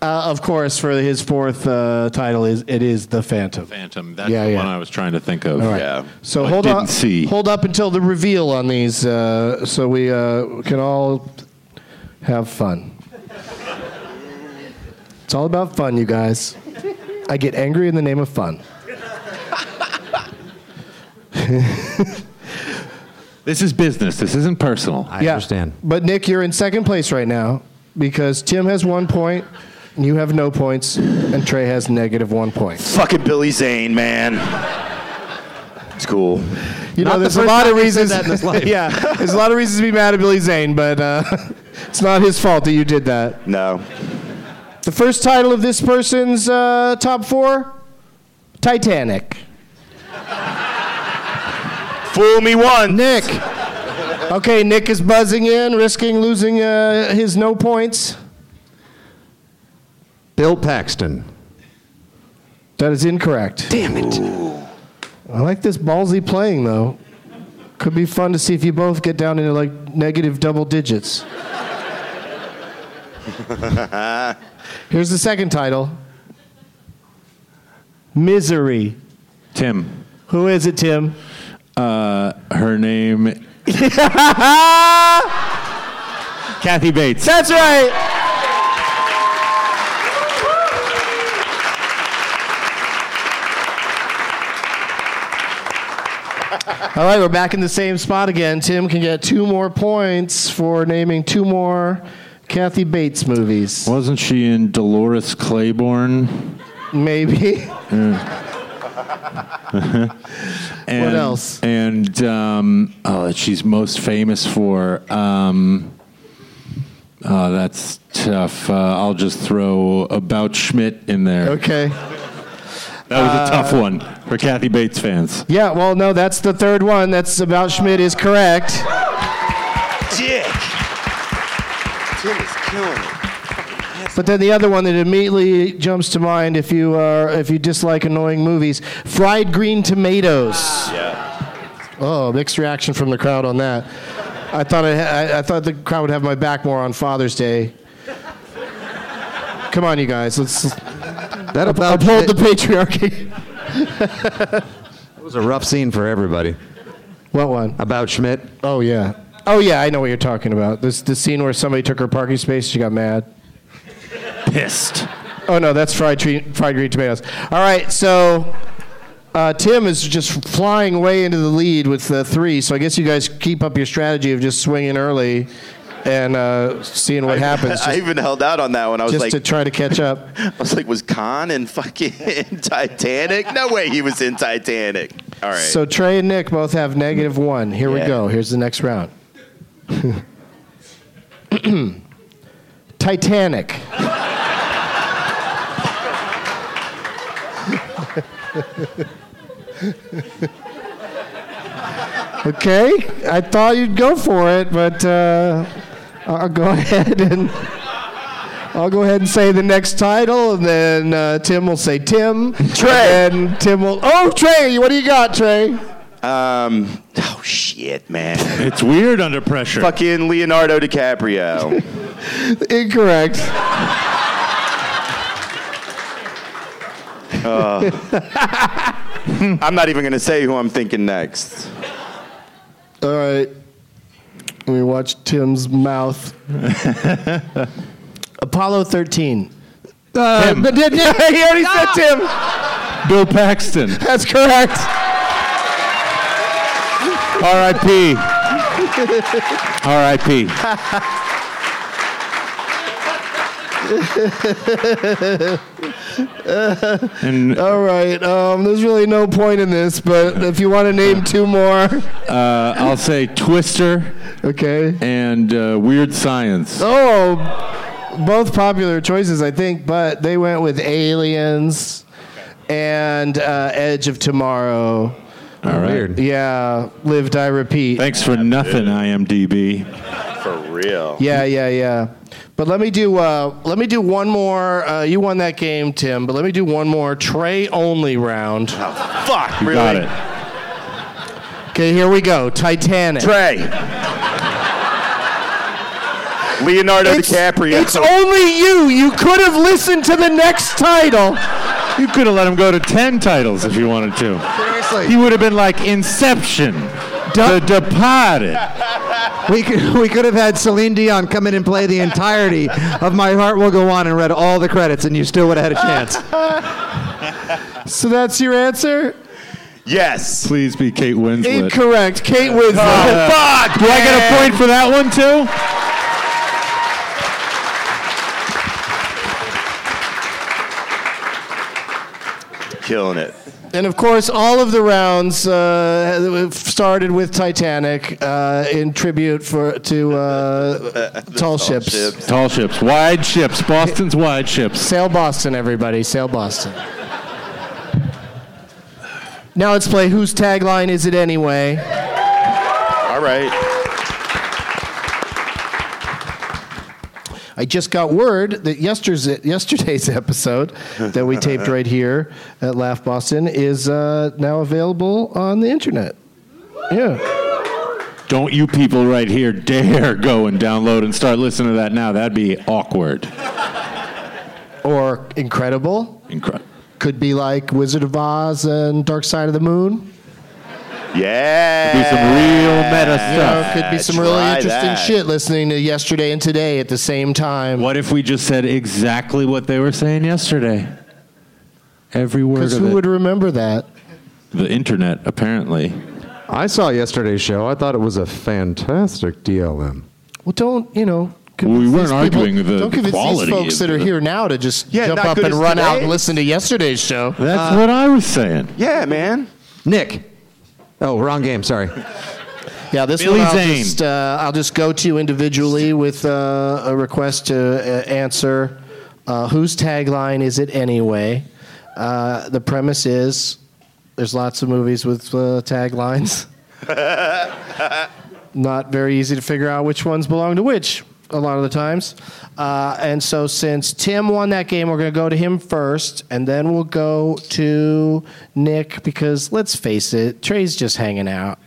of course, for his fourth title, it is The Phantom. Phantom. That's one I was trying to think of. Right. Yeah. So hold up until the reveal on these, so we can all have fun. It's all about fun, you guys. I get angry in the name of fun. This is business. This isn't personal. I understand. But Nick, you're in second place right now because Tim has 1 point. You have no points, and Trey has negative 1 point. Fucking Billy Zane, man. It's cool. You know, there's a lot of reasons. Yeah, there's a lot of reasons to be mad at Billy Zane, but it's not his fault that you did that. No. The first title of this person's top four, Titanic. Fool me once. Nick. Okay, Nick is buzzing in, risking losing his no points. Bill Paxton. That is incorrect. Damn it. Ooh. I like this ballsy playing, though. Could be fun to see if you both get down into, like, negative double digits. Here's the second title. Misery. Tim. Who is it, Tim? Her name... Kathy Bates. That's right. All right, we're back in the same spot again. Tim can get 2 more points for naming 2 more Kathy Bates movies. Wasn't she in Dolores Claiborne? Maybe. Yeah. And, what else? And she's most famous for. That's tough. I'll just throw About Schmidt in there. Okay. That was a tough one for Kathy Bates fans. Yeah, well, no, that's the third one. That's About Schmidt is correct. Dick. Tim is killing it. But then the other one that immediately jumps to mind if you dislike annoying movies, Fried Green Tomatoes. Yeah. Oh, mixed reaction from the crowd on that. I thought the crowd would have my back more on Father's Day. Come on, you guys. Let's uphold the patriarchy. It was a rough scene for everybody. What one? About Schmidt. Oh yeah, I know what you're talking about. This scene where somebody took her parking space, she got mad. Pissed. Oh no, that's fried green tomatoes. All right, so Tim is just flying way into the lead with 3, so I guess you guys keep up your strategy of just swinging early. And seeing what happens. I even held out on that one. I was just like, to try to catch up. I was like, was Khan in fucking Titanic? No way he was in Titanic. All right. So Trey and Nick both have -1. Here we go. Here's the next round. Titanic. Okay. I thought you'd go for it, but... I'll go ahead and say the next title, and then Tim will say Tim. Trey. And Tim will... Oh, Trey, what do you got, Trey? Oh, shit, man. It's weird under pressure. Fucking Leonardo DiCaprio. Incorrect. I'm not even going to say who I'm thinking next. All right. We watch Tim's mouth. Apollo 13. Tim. He already said Tim. Bill Paxton. That's correct. R.I.P. R.I.P. All right. There's really no point in this, but if you want to name 2 more, I'll say Twister. Okay. And Weird Science. Oh, both popular choices, I think, but they went with Aliens and Edge of Tomorrow. All right. Weird. Yeah. Live, Die, Repeat. Thanks for nothing, IMDb. For real. Yeah. But let me do one more. You won that game, Tim. But let me do one more Trey only round. Oh, fuck! You really? Got it. Okay, here we go. Titanic. Trey. Leonardo DiCaprio. It's only you. You could have listened to the next title. You could have let him go to 10 titles if you wanted to. Seriously. He would have been like Inception, The Departed. We could have had Celine Dion come in and play the entirety of My Heart Will Go On and read all the credits, and you still would have had a chance. So that's your answer? Yes. Please be Kate Winslet. Incorrect. Kate Winslet. Oh, fuck! Do I get a point for that one, too? Killing it. And of course, all of the rounds started with Titanic in tribute to tall ships. Tall ships, wide ships, Boston's wide ships. Sail Boston, everybody, sail Boston. Now let's play Whose Tagline Is It Anyway? All right. I just got word that yesterday's episode that we taped right here at Laugh Boston is now available on the internet. Yeah. Don't you people right here dare go and download and start listening to that now. That'd be awkward. Or incredible. Could be like Wizard of Oz and Dark Side of the Moon. Yeah. Could be some real meta stuff. You know, could be some really interesting shit listening to yesterday and today at the same time. What if we just said exactly what they were saying yesterday? Every word of it. Because who would remember that? The internet, apparently. I saw yesterday's show. I thought it was a fantastic DLM. Well, don't, you know... We weren't arguing the don't convince quality these folks that are here now to just jump up and run out and listen to yesterday's show. That's what I was saying. Yeah, man. Nick. Oh, wrong game. Sorry. Yeah, this Billy one I'll just go to individually with a request to answer. Whose tagline is it anyway? The premise is there's lots of movies with taglines. Not very easy to figure out which ones belong to which a lot of the times. And so since Tim won that game, we're going to go to him first, and then we'll go to Nick, because let's face it, Trey's just hanging out.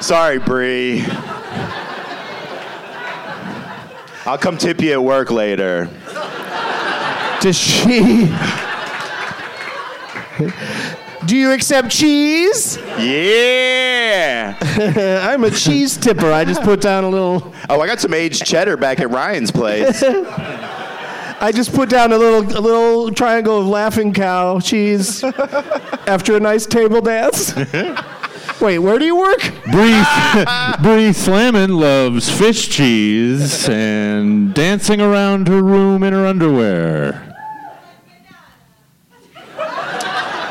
Sorry, Bree. I'll come tip you at work later. Do you accept cheese? Yeah. I'm a cheese tipper. I just put down a little... Oh, I got some aged cheddar back at Ryan's place. I just put down a little triangle of laughing cow cheese after a nice table dance. Wait, where do you work? Bree Slammin loves fish cheese and dancing around her room in her underwear.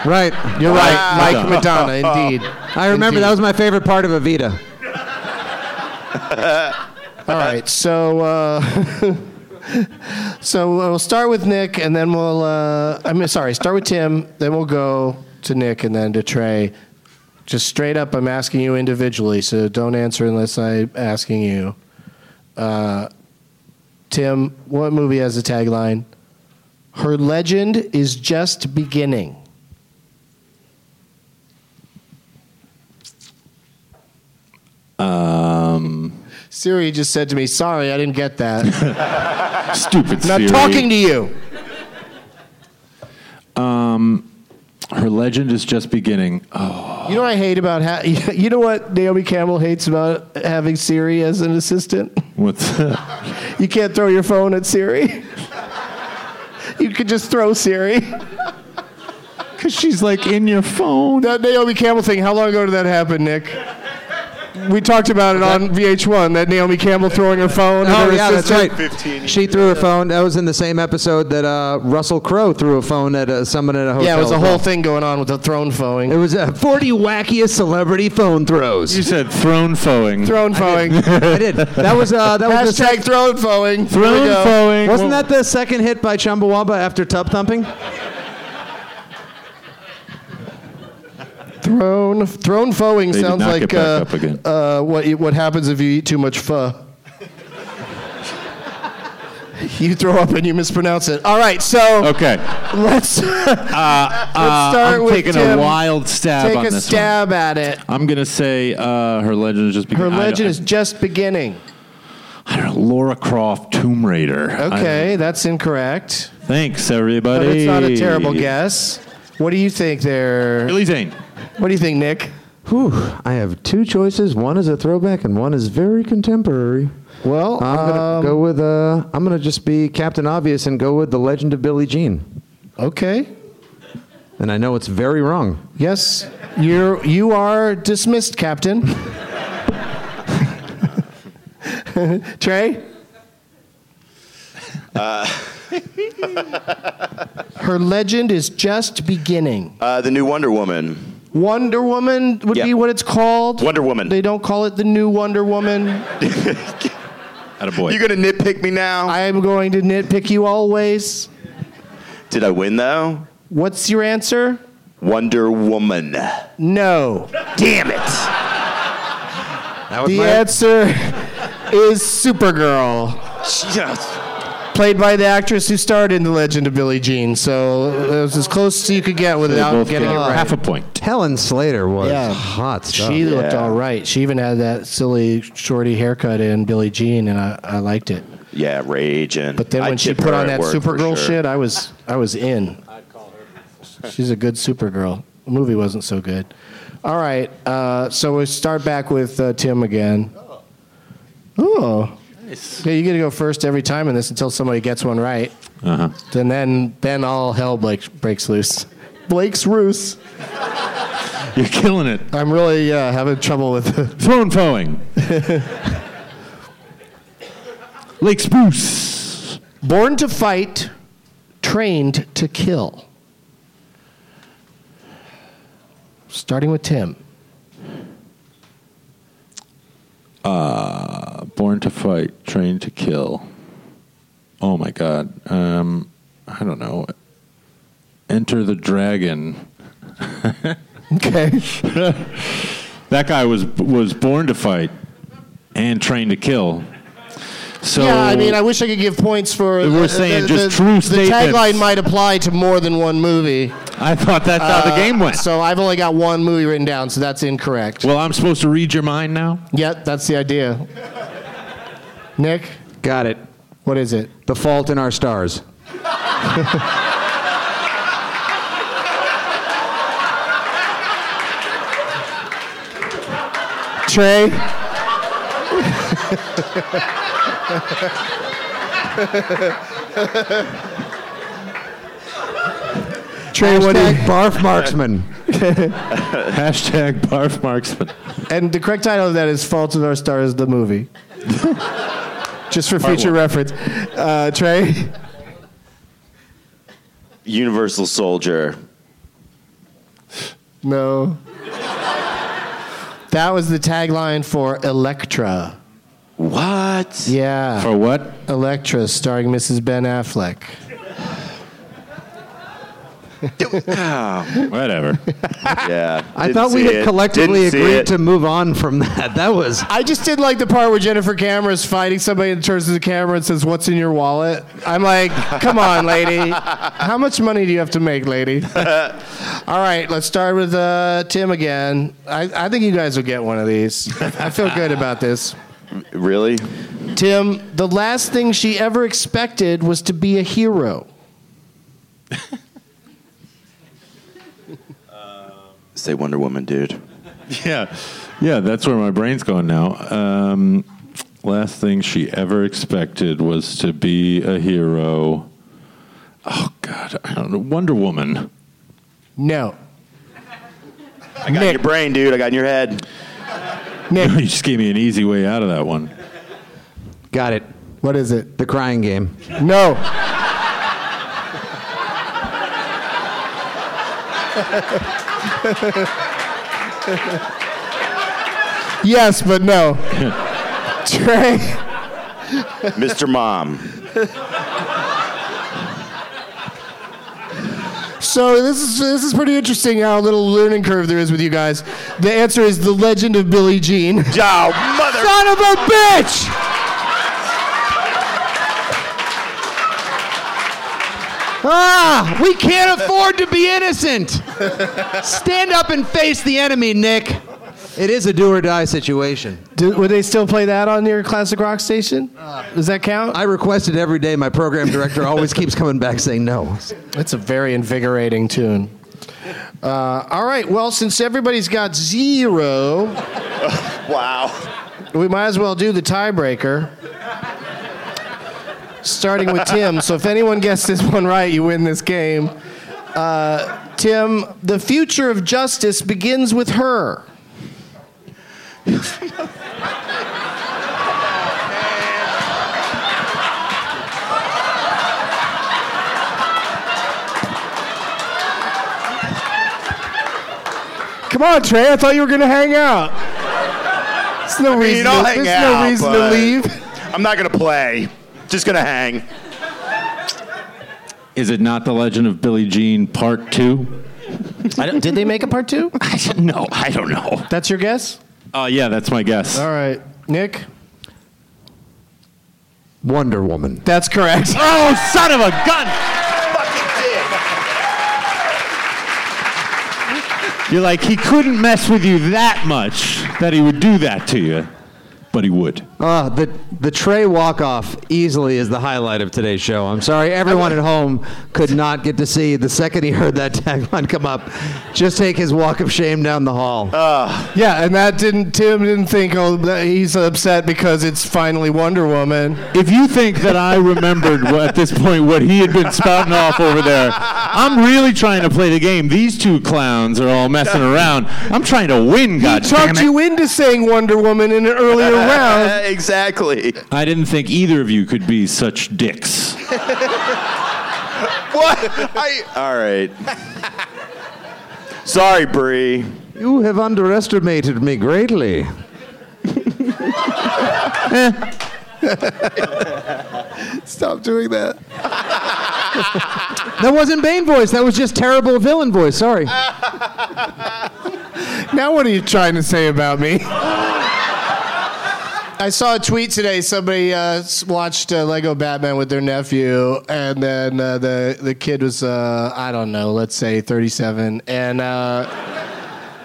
Right. You're right. Mike Madonna, indeed. I remember that was my favorite part of Evita. All right, so so we'll start with Nick, and then we'll... start with Tim, then we'll go to Nick, and then to Trey. Just straight up, I'm asking you individually, so don't answer unless I'm asking you. Tim, what movie has the tagline? Her legend is just beginning. Siri just said to me, sorry, I didn't get that. Stupid Siri. Not talking to you. Her legend is just beginning. Oh. You know what I hate about... you know what Naomi Campbell hates about having Siri as an assistant? What's that? You can't throw your phone at Siri. You could just throw Siri. Because she's like in your phone. That Naomi Campbell thing, how long ago did that happen, Nick? We talked about it on VH1, that Naomi Campbell throwing her phone. Oh, yeah, that's right. 15 she threw her phone. That was in the same episode that Russell Crowe threw a phone at someone at a hotel. Yeah, it was a whole thing going on with the throne phone. It was 40 wackiest celebrity phone throws. You said throne phone. Throne phone. I did. That was hashtag throne phone. Throne phone. Wasn't that the second hit by Chumbawamba after Tub Thumping? Throne foeing sounds like what happens if you eat too much pho. You throw up and you mispronounce it. All right, so okay. Let's start with Tim. I'm taking a wild stab on this one. Take a stab at it. I'm going to say her legend is just beginning. Her legend is just beginning. I don't know, Laura Croft, Tomb Raider. Okay, that's incorrect. Thanks, everybody. But it's not a terrible guess. What do you think there? Billy Zane. What do you think, Nick? Whew, I have two choices. One is a throwback, and one is very contemporary. Well, I'm going to go with... I'm going to just be Captain Obvious and go with The Legend of Billie Jean. Okay. And I know it's very wrong. Yes, you are dismissed, Captain. Trey? Her legend is just beginning. The new Wonder Woman. Wonder Woman would be what it's called. Wonder Woman. They don't call it the new Wonder Woman. Attaboy. You're going to nitpick me now? I am going to nitpick you always. Did I win, though? What's your answer? Wonder Woman. No. Damn it. The answer is Supergirl. Jesus. Played by the actress who starred in The Legend of Billie Jean, so it was as close as you could get without getting it right. Half a point. Helen Slater was hot stuff. She looked all right. She even had that silly shorty haircut in Billie Jean, and I liked it. Yeah, raging. But then when she put on that Supergirl shit, I was in. I'd call her. She's a good Supergirl. The movie wasn't so good. All right, so we'll start back with Tim again. Oh. Yeah, you get to go first every time in this until somebody gets one right. Uh-huh. And then all hell breaks loose. Blake's Roos. You're killing it. I'm really having trouble with it. Phone-poing. Lake Spruce. Born to fight, trained to kill. Starting with Tim. Born to fight, trained to kill. Oh my God. I don't know. Enter the Dragon. Okay. That guy was born to fight and trained to kill. So yeah, I mean, I wish I could give points for... We're saying just true statements. The tagline might apply to more than one movie. I thought that's how the game went. So I've only got one movie written down, so that's incorrect. Well, I'm supposed to read your mind now? Yep, that's the idea. Nick? Got it. What is it? The Fault in Our Stars. Trey? Trey, barf marksman. #barf marksman. And the correct title of that is Fault in Our Stars, the movie. Just for future reference. Trey? Universal Soldier. No. That was the tagline for Electra. What? Yeah. For what? Electra, starring Mrs. Ben Affleck. Whatever. Yeah. I thought we had collectively agreed to move on from that. That was... I just didn't like the part where Jennifer Cameron's fighting somebody and turns to the camera and says, "What's in your wallet?" I'm like, come on, lady. How much money do you have to make, lady? All right, let's start with Tim again. I think you guys will get one of these. I feel good about this. Really? Tim, the last thing she ever expected was to be a hero. Say Wonder Woman, dude. Yeah, that's where my brain's going now. Last thing she ever expected was to be a hero. Oh, God, I don't know. Wonder Woman. No. I got in your brain, dude. I got in your head. Nick. You just gave me an easy way out of that one. Got it. What is it? The Crying Game. No. Yes, but no. Trey. Mr. Mom. So this is pretty interesting how little learning curve there is with you guys. The answer is The Legend of Billie Jean. Oh, mother! Son of a bitch! Ah, we can't afford to be innocent. Stand up and face the enemy, Nick. It is a do-or-die situation. Would they still play that on your classic rock station? Does that count? I request it every day. My program director always keeps coming back saying no. That's a very invigorating tune. All right. Well, since everybody's got zero... Wow. We might as well do the tiebreaker. Starting with Tim. So if anyone gets this one right, you win this game. Tim, the future of justice begins with her. on, Trey. I thought you were going to hang out. There's no reason to leave. I'm not going to play. Just going to hang. Is it not The Legend of Billie Jean Part 2? Did they make a Part 2? No, I don't know. That's your guess? Yeah, that's my guess. All right. Nick? Wonder Woman. That's correct. Oh, son of a gun! Fucking dick! You're like, he couldn't mess with you that much that he would do that to you. But he would. The Trey walk-off easily is the highlight of today's show. I'm sorry everyone at home could not get to see the second he heard that tagline come up. Just take his walk of shame down the hall. Yeah, and that Tim didn't think, oh, he's upset because it's finally Wonder Woman. If you think that I remembered at this point what he had been spouting off over there, I'm really trying to play the game. These two clowns are all messing around. I'm trying to win, goddammit. He talked you into saying Wonder Woman in an earlier exactly. I didn't think either of you could be such dicks. What? All right. Sorry, Bree. You have underestimated me greatly. Stop doing that. That wasn't Bane voice. That was just terrible villain voice. Sorry. Now what are you trying to say about me? I saw a tweet today. Somebody watched Lego Batman with their nephew, and then the kid was, I don't know, let's say 37. And no,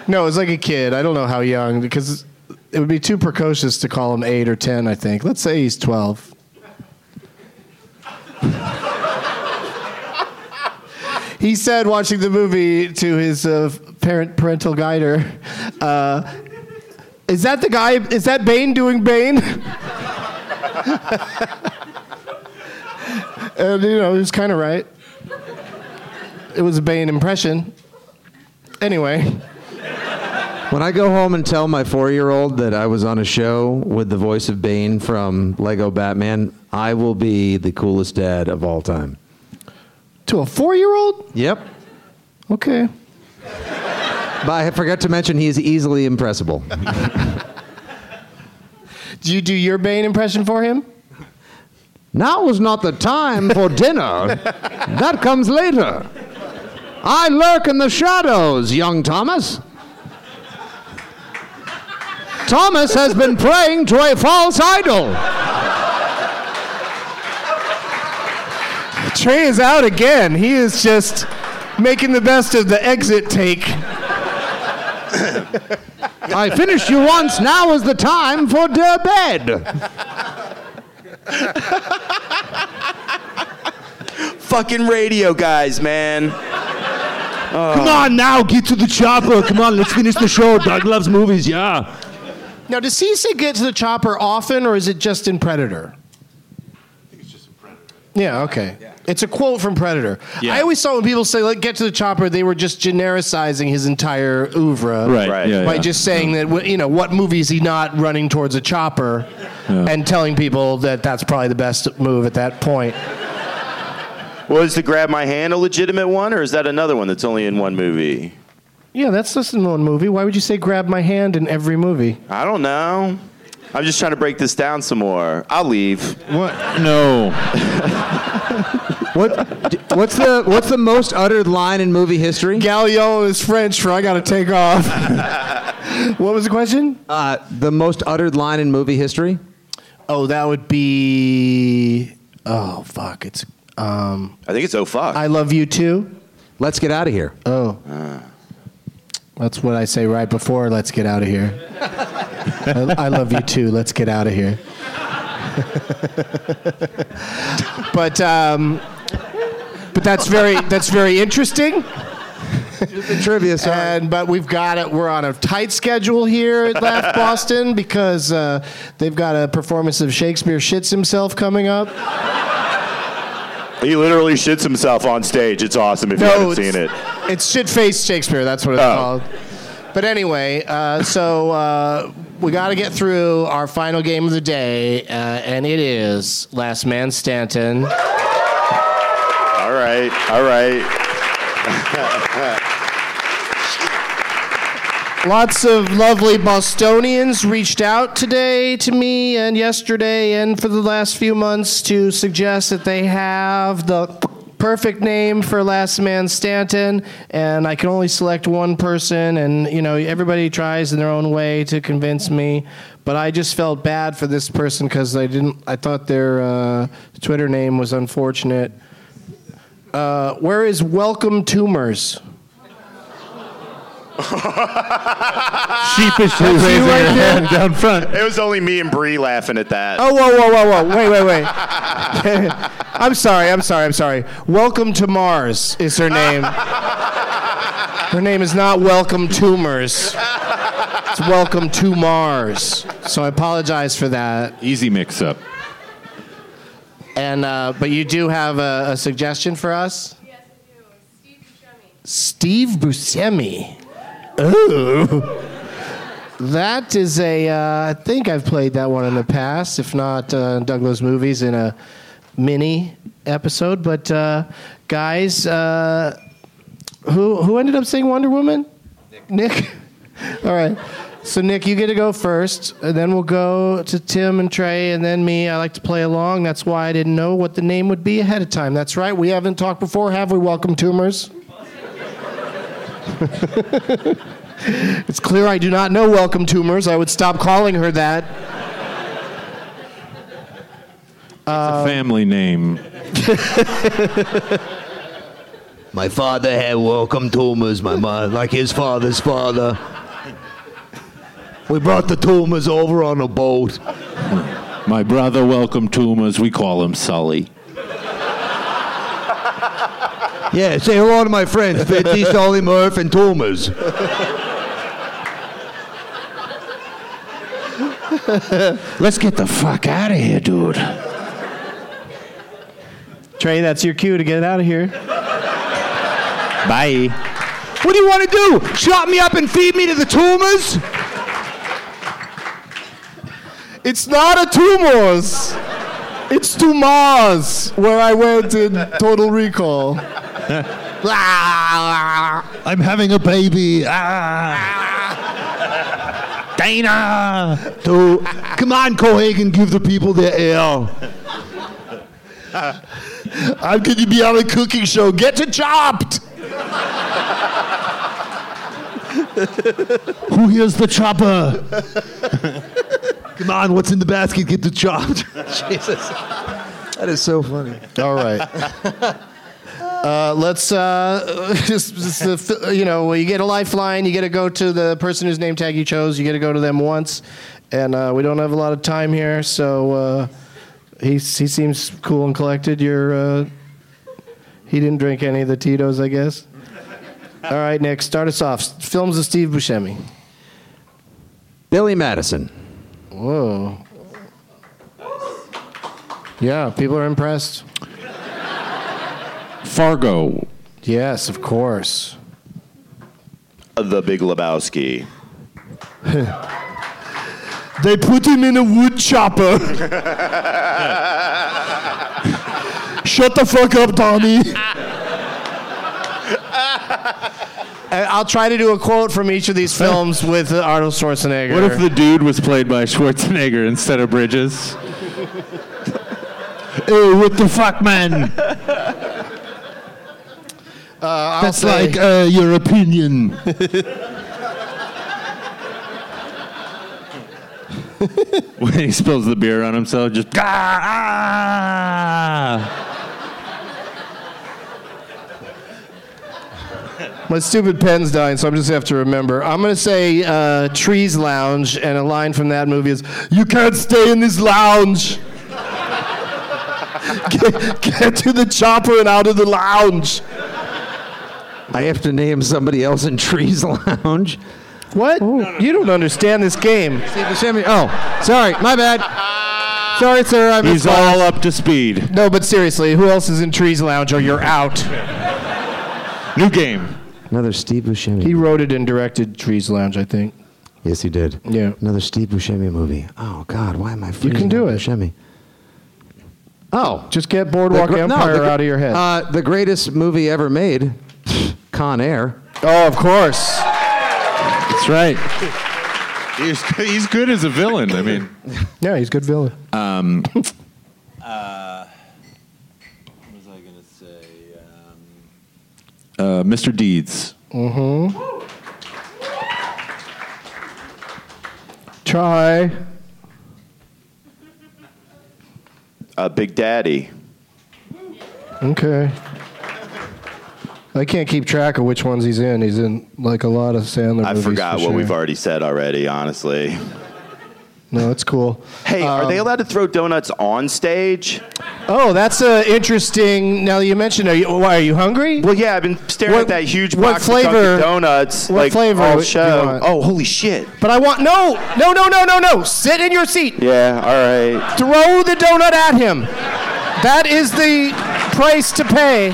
it was like a kid. I don't know how young, because it would be too precocious to call him 8 or 10, I think. Let's say he's 12. He said, watching the movie to his parental guider, is that the guy? Is that Bane doing Bane? And, you know, he was kind of right. It was a Bane impression. Anyway. When I go home and tell my 4-year-old that I was on a show with the voice of Bane from Lego Batman, I will be the coolest dad of all time. To a 4-year-old? Yep. Okay. But I forgot to mention he is easily impressible. Do you do your Bane impression for him? Now is not the time for dinner. That comes later. I lurk in the shadows, young Thomas. Thomas has been praying to a false idol. Trey is out again. He is just making the best of the exit take. I finished you once, now is the time for the bed. Fucking radio guys, man. Oh. Come on now, get to the chopper. Come on, let's finish the show. Doug Loves Movies, yeah. Now, does he say get to the chopper often, or is it just in Predator? I think it's just in Predator. Yeah, okay. Yeah. It's a quote from Predator. Yeah. I always thought when people say, like, get to the chopper, they were just genericizing his entire oeuvre by just saying that, you know, what movie is he not running towards a chopper and telling people that that's probably the best move at that point. Well, is the Grab My Hand a legitimate one, or is that another one that's only in one movie? Yeah, that's just in one movie. Why would you say Grab My Hand in every movie? I don't know. I'm just trying to break this down some more. I'll leave. What? No. What's the most uttered line in movie history? Gallion is French for I gotta take off. What was the question? The most uttered line in movie history? Oh, that would be... Oh, fuck. It's... I think it's oh, fuck. I love you too. Let's get out of here. Oh. That's what I say right before let's get out of here. I love you too. Let's get out of here. But that's very interesting. Just the trivia, sorry. But we've got it. We're on a tight schedule here at Laugh Boston because they've got a performance of Shakespeare Shits Himself coming up. He literally shits himself on stage. It's awesome if you haven't seen it. It's Shit-Faced Shakespeare. That's what it's called. But anyway, so we got to get through our final game of the day, and it is Last Man Stanton. All right. Lots of lovely Bostonians reached out today to me and yesterday and for the last few months to suggest that they have the perfect name for Last Man Stanton, and I can only select one person, and you know, everybody tries in their own way to convince me, but I just felt bad for this person because I thought their Twitter name was unfortunate. Where is Welcome Tumors? Sheepishly raising her hand down front. It was only me and Bree laughing at that. Oh, whoa. Wait. I'm sorry. Welcome to Mars is her name. Her name is not Welcome Tumors. It's Welcome to Mars. So I apologize for that. Easy mix-up. And but you do have a suggestion for us? Yes, I do. Steve Buscemi. Ooh. That is a, I think I've played that one in the past, if not Doug Loves Movies in a mini episode. But guys, who ended up saying Wonder Woman? Nick? All right. So Nick, you get to go first, and then we'll go to Tim and Trey, and then me. I like to play along. That's why I didn't know what the name would be ahead of time. That's right. We haven't talked before, have we? Welcome, Tumors. It's clear I do not know Welcome Tumors. I would stop calling her that. It's a family name. My father had Welcome Tumors, my mom, like his father's father. We brought the Tumors over on a boat. My brother, Welcome Tumors, we call him Sully. Yeah, say hello to my friends, Fitzy, Sully, Murph, and Tumors. Let's get the fuck out of here, dude. Trey, that's your cue to get out of here. Bye. What do you want to do? Chop me up and feed me to the Tumors? It's not a Tumors. It's to Mars, where I went in Total Recall. I'm having a baby. Dana! Come on, Cohagen, give the people their air. I'm going to be on a cooking show. Get to Chopped! Who hears the chopper? Come on, what's in the basket? Get the Chopped. Jesus. That is so funny. All right. Let's you get a lifeline. You get to go to the person whose name tag you chose. You get to go to them once. And we don't have a lot of time here, so he seems cool and collected. He didn't drink any of the Tito's, I guess. All right, Nick, start us off. Films of Steve Buscemi. Billy Madison. Whoa. Yeah, people are impressed. Fargo. Yes, of course. The Big Lebowski. They put him in a wood chopper. Shut the fuck up, Tommy. I'll try to do a quote from each of these films with Arnold Schwarzenegger. What if the dude was played by Schwarzenegger instead of Bridges? Hey, what the fuck, man? That's like your opinion. When he spills the beer on himself, just... My stupid pen's dying, so I'm just have to remember. I'm going to say Trees Lounge, and a line from that movie is, "You can't stay in this lounge." Get to the chopper and out of the lounge. I have to name somebody else in Trees Lounge. What? Oh. You don't understand this game. Oh, sorry. My bad. Sorry, sir. He's all up to speed. No, but seriously, who else is in Trees Lounge or you're out? New game. Another Steve Buscemi. He wrote it and directed Trees Lounge, I think. Yes, he did. Yeah. Another Steve Buscemi movie. Oh, God, why am I freaking out? You can do it. Buscemi. Oh. Just get Boardwalk Empire out of your head. The greatest movie ever made, Con Air. Oh, of course. That's right. He's good as a villain. I mean, yeah, he's a good villain. What was I gonna say? Mr. Deeds. Mm-hmm. Try. Big Daddy. Okay. I can't keep track of which ones he's in. He's in like a lot of Sandler movies. I forgot what we've already said already, honestly. No, it's cool. Hey, are they allowed to throw donuts on stage? Oh, that's interesting. Now that you mentioned it, why, are you hungry? Well, yeah, I've been staring at that huge box of donuts. What like, flavor? All show. Oh, holy shit. But I want... No. Sit in your seat. Yeah, all right. Throw the donut at him. That is the price to pay.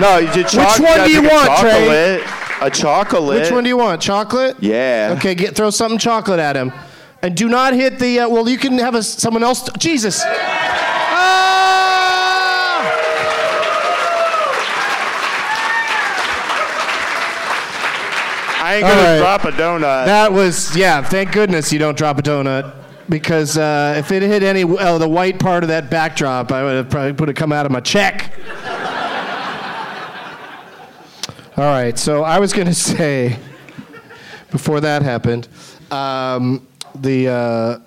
No, you did chocolate. Which one do you want, Trey? A chocolate. Which one do you want? Chocolate? Yeah. Okay, throw something chocolate at him. And do not hit the... well, you can have someone else... Jesus. Ah! I ain't going to drop a donut. That was... Yeah, thank goodness you don't drop a donut. Because if it hit any... the white part of that backdrop, I would have probably come out of my check. All right, so I was going to say, before that happened, the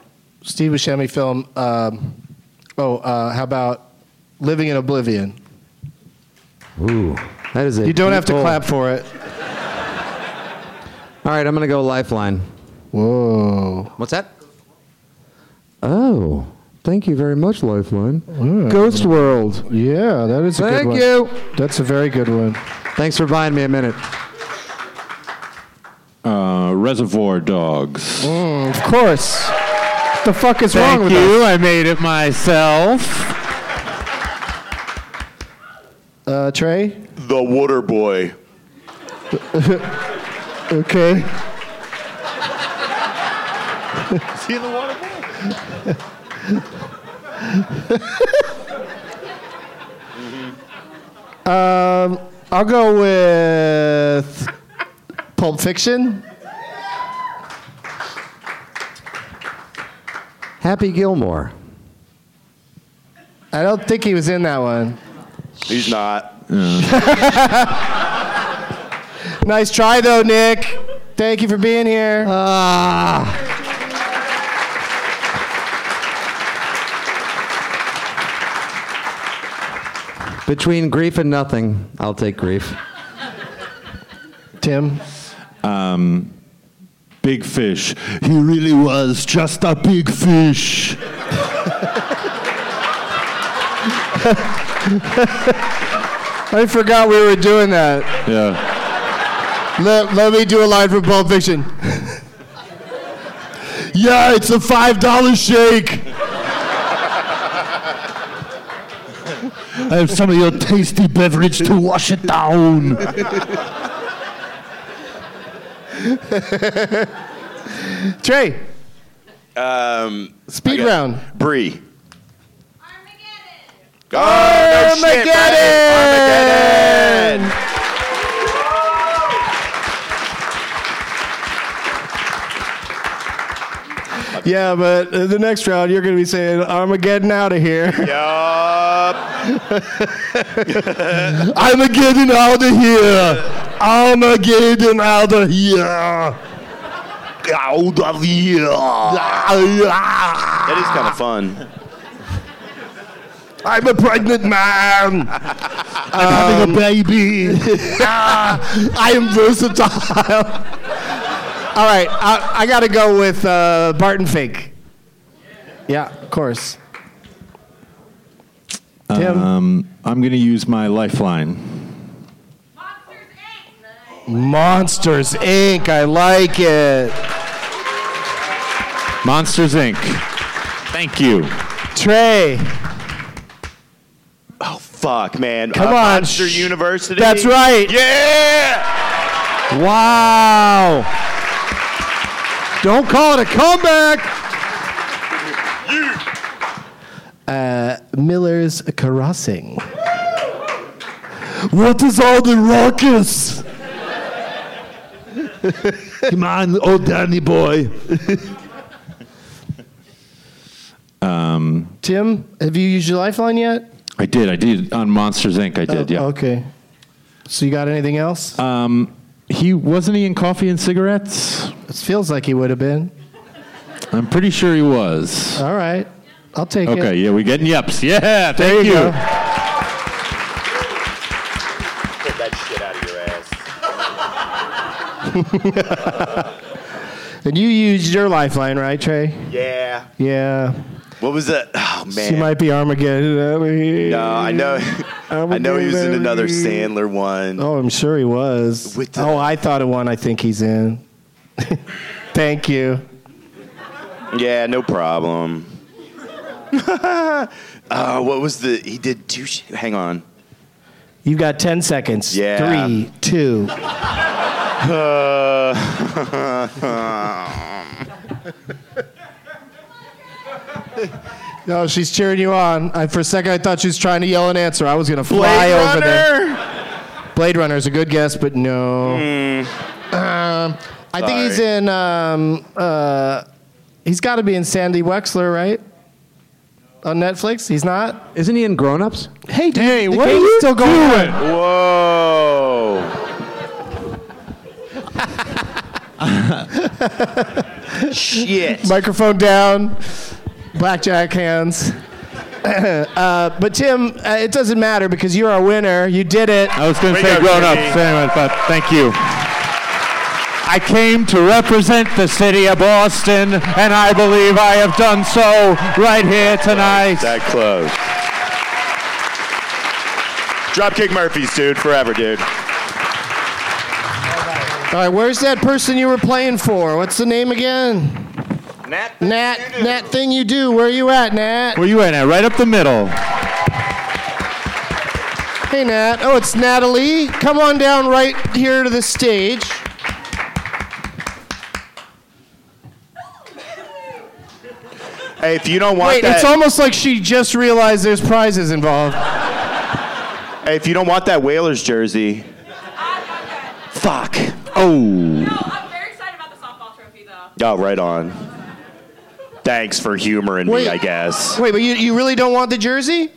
Steve Buscemi film, how about Living in Oblivion? Ooh, that is it. You don't have to clap for it. All right, I'm going to go Lifeline. Whoa. What's that? Oh, thank you very much, Lifeline. Yeah. Ghost World. Yeah, that is a good one. Thank you. That's a very good one. Thanks for buying me a minute. Reservoir Dogs. Oh, of course. What the fuck is wrong with you? I made it myself. Trey? The Water Boy. Okay. See the Water Boy? Mm-hmm. I'll go with Pulp Fiction. Happy Gilmore. I don't think he was in that one. He's not. Nice try, though, Nick. Thank you for being here. Between grief and nothing, I'll take grief. Tim? Big Fish. He really was just a big fish. I forgot we were doing that. Yeah. Let me do a line from Pulp Fiction. Yeah, it's a $5 shake. I have some of your tasty beverage to wash it down. Trey. Speed round. Bree. Armageddon. Armageddon! Yeah, but the next round, you're going to be saying, Armageddon out of here. Yup. I'm a getting out of here. I'm a getting out of here. Out of here. That is kind of fun. I'm a pregnant man. I'm having a baby. I am versatile. All right, I got to go with Barton Fink. Yeah, of course. I'm going to use my lifeline. Monsters, Inc. I like it. Monsters, Inc. Thank you. Trey. Oh, fuck, man. Come on. Monster University. That's right. Yeah! Wow. Don't call it a comeback. Miller's Crossing. What is all the ruckus? Come on, old Danny boy. Tim, have you used your lifeline yet? I did. On Monsters, Inc., I did. Okay. So you got anything else? Wasn't he in Coffee and Cigarettes? It feels like he would have been. I'm pretty sure he was. All right. I'll take it. Okay, yeah, we're getting yups. Yeah, thank you. Go. Get that shit out of your ass. And you used your lifeline, right, Trey? Yeah. Yeah. What was that? Oh, man. She might be Armageddon. No, I know. I know he was in another Sandler one. Oh, I'm sure he was. I thought of one I think he's in. Thank you. Yeah, no problem. What was the... He did two... Hang on. You've got 10 seconds. Yeah. 3, 2... No, she's cheering you on. For a second, I thought she was trying to yell an answer. I was going to fly over there. Blade Runner is a good guess, but no. I think he's in... he's got to be in Sandy Wexler, right? On Netflix? He's not? Isn't he in Grown Ups? Hey, dude, hey, what are you still going on? Whoa. Shit. Microphone down. Blackjack hands. But Tim, it doesn't matter because you're our winner. You did it. I was going to say Grown Ups anyway, but thank you. I came to represent the city of Boston, and I believe I have done so right here tonight. That close. Dropkick Murphys, dude. Forever, dude. All right, where's that person you were playing for? What's the name again? Nat Thing You Do. Where you at, Nat? Where you at, Nat? Right up the middle. Hey, Nat. Oh, it's Natalie. Come on down right here to the stage. Hey, if you don't want that... Wait, it's almost like she just realized there's prizes involved. Hey, if you don't want that Whalers jersey... Fuck. Oh. No, I'm very excited about the softball trophy, though. Oh, right on. Thanks for humoring me, I guess. Wait, but you really don't want the jersey?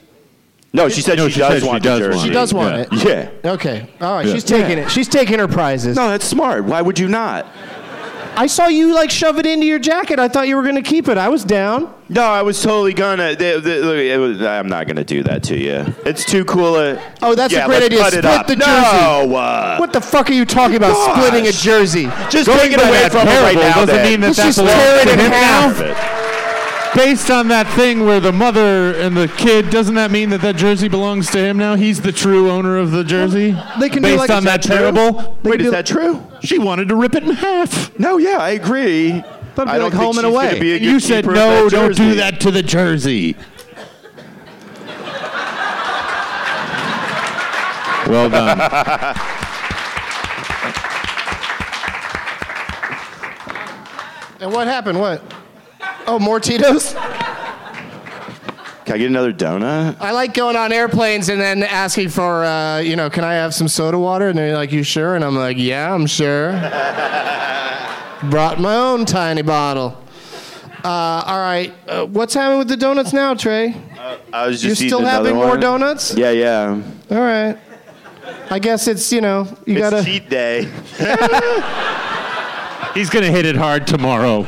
No, she said she does want the jersey. She does want it. Yeah. Okay. All right, she's taking it. She's taking her prizes. No, that's smart. Why would you not? I saw you, shove it into your jacket. I thought you were going to keep it. I was down. No, I was totally going to. I'm not going to do that to you. It's too cool. A great idea. Split the jersey. No. What the fuck are you talking about, splitting a jersey? Just take it away from him right now. Doesn't mean that that's tear it in half. Based on that thing where the mother and the kid, doesn't that mean that jersey belongs to him now? He's the true owner of the jersey? They can based on that terrible. Wait, is that true? She wanted to rip it in half. No, yeah, I agree. But I don't think Home and Away. You said no, don't do that to the jersey. Well done. And what happened? What? Oh, more Tito's? Can I get another donut? I like going on airplanes and then asking for, can I have some soda water? And they're like, you sure? And I'm like, yeah, I'm sure. Brought my own tiny bottle. All right. What's happening with the donuts now, Trey? I was just eating another one. You're still having more donuts? Yeah. All right. I guess it's, you got to... It's cheat day. He's going to hit it hard tomorrow.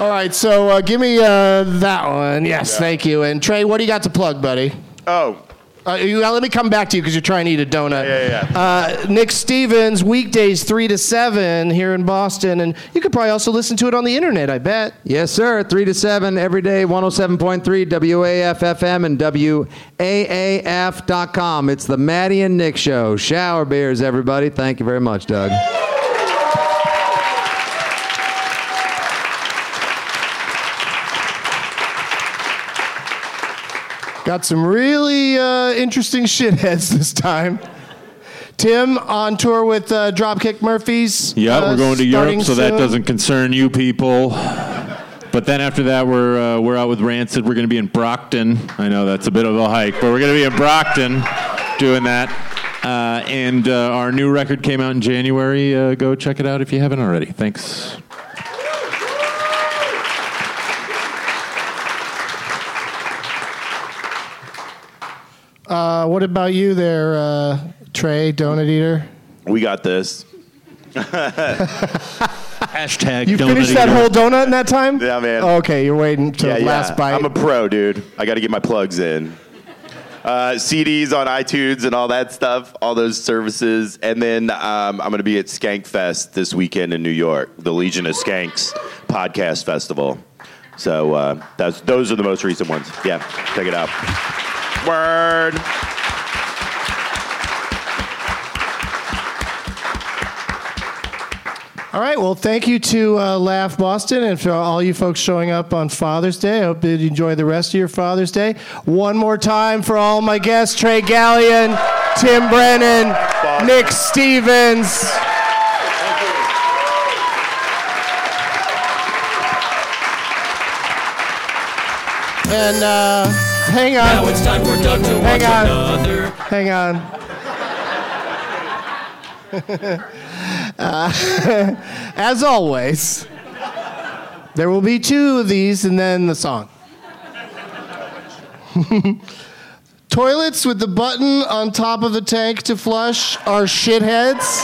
All right, so give me that one. Yes, thank you. And Trey, what do you got to plug, buddy? Oh. Let me come back to you because you're trying to eat a donut. Yeah. Nick Stevens, weekdays 3 to 7 here in Boston. And you could probably also listen to it on the internet, I bet. Yes, sir. 3 to 7 every day, 107.3 WAF-FM and WAAF.com. It's the Maddie and Nick Show. Shower beers, everybody. Thank you very much, Doug. Got some really interesting shitheads this time. Tim, on tour with Dropkick Murphys. Yeah, we're going to Europe, so that doesn't concern you people. But then after that, we're out with Rancid. We're going to be in Brockton. I know that's a bit of a hike, but we're going to be in Brockton doing that. And our new record came out in January. Go check it out if you haven't already. Thanks. What about you there, Trey, Donut Eater? We got this. Hashtag you donut finished that eater. Whole donut in that time? Yeah, man. Oh, okay, you're waiting till last bite. I'm a pro, dude. I got to get my plugs in. CDs on iTunes and all that stuff, all those services. And then I'm going to be at Skank Fest this weekend in New York, the Legion of Skanks podcast festival. So those are the most recent ones. Yeah, check it out. Word. All right, well, thank you to Laugh Boston and for all you folks showing up on Father's Day. I hope that you enjoy the rest of your Father's Day. One more time for all my guests, Trey Gallion, Tim Brennan, Boston. Nick Stevens. Thank you. And hang on. Now it's time for Doug to watch another. Hang on. As always, there will be two of these and then the song. Toilets with the button on top of the tank to flush are shitheads.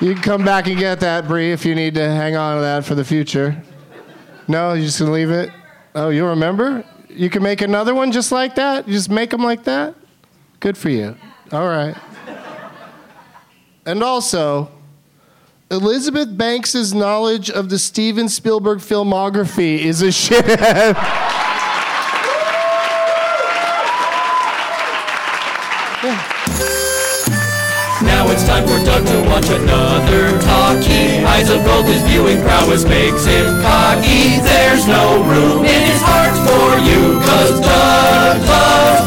You can come back and get that, Bree, if you need to hang on to that for the future. No, you're just going to leave it? Oh, you'll remember? You can make another one just like that? You just make them like that? Good for you. All right. And also, Elizabeth Banks' knowledge of the Steven Spielberg filmography is a shithead. Now it's time for Doug to watch another talkie. Eyes of gold, his viewing prowess makes him cocky. There's no room in his heart for you, 'cause Doug loves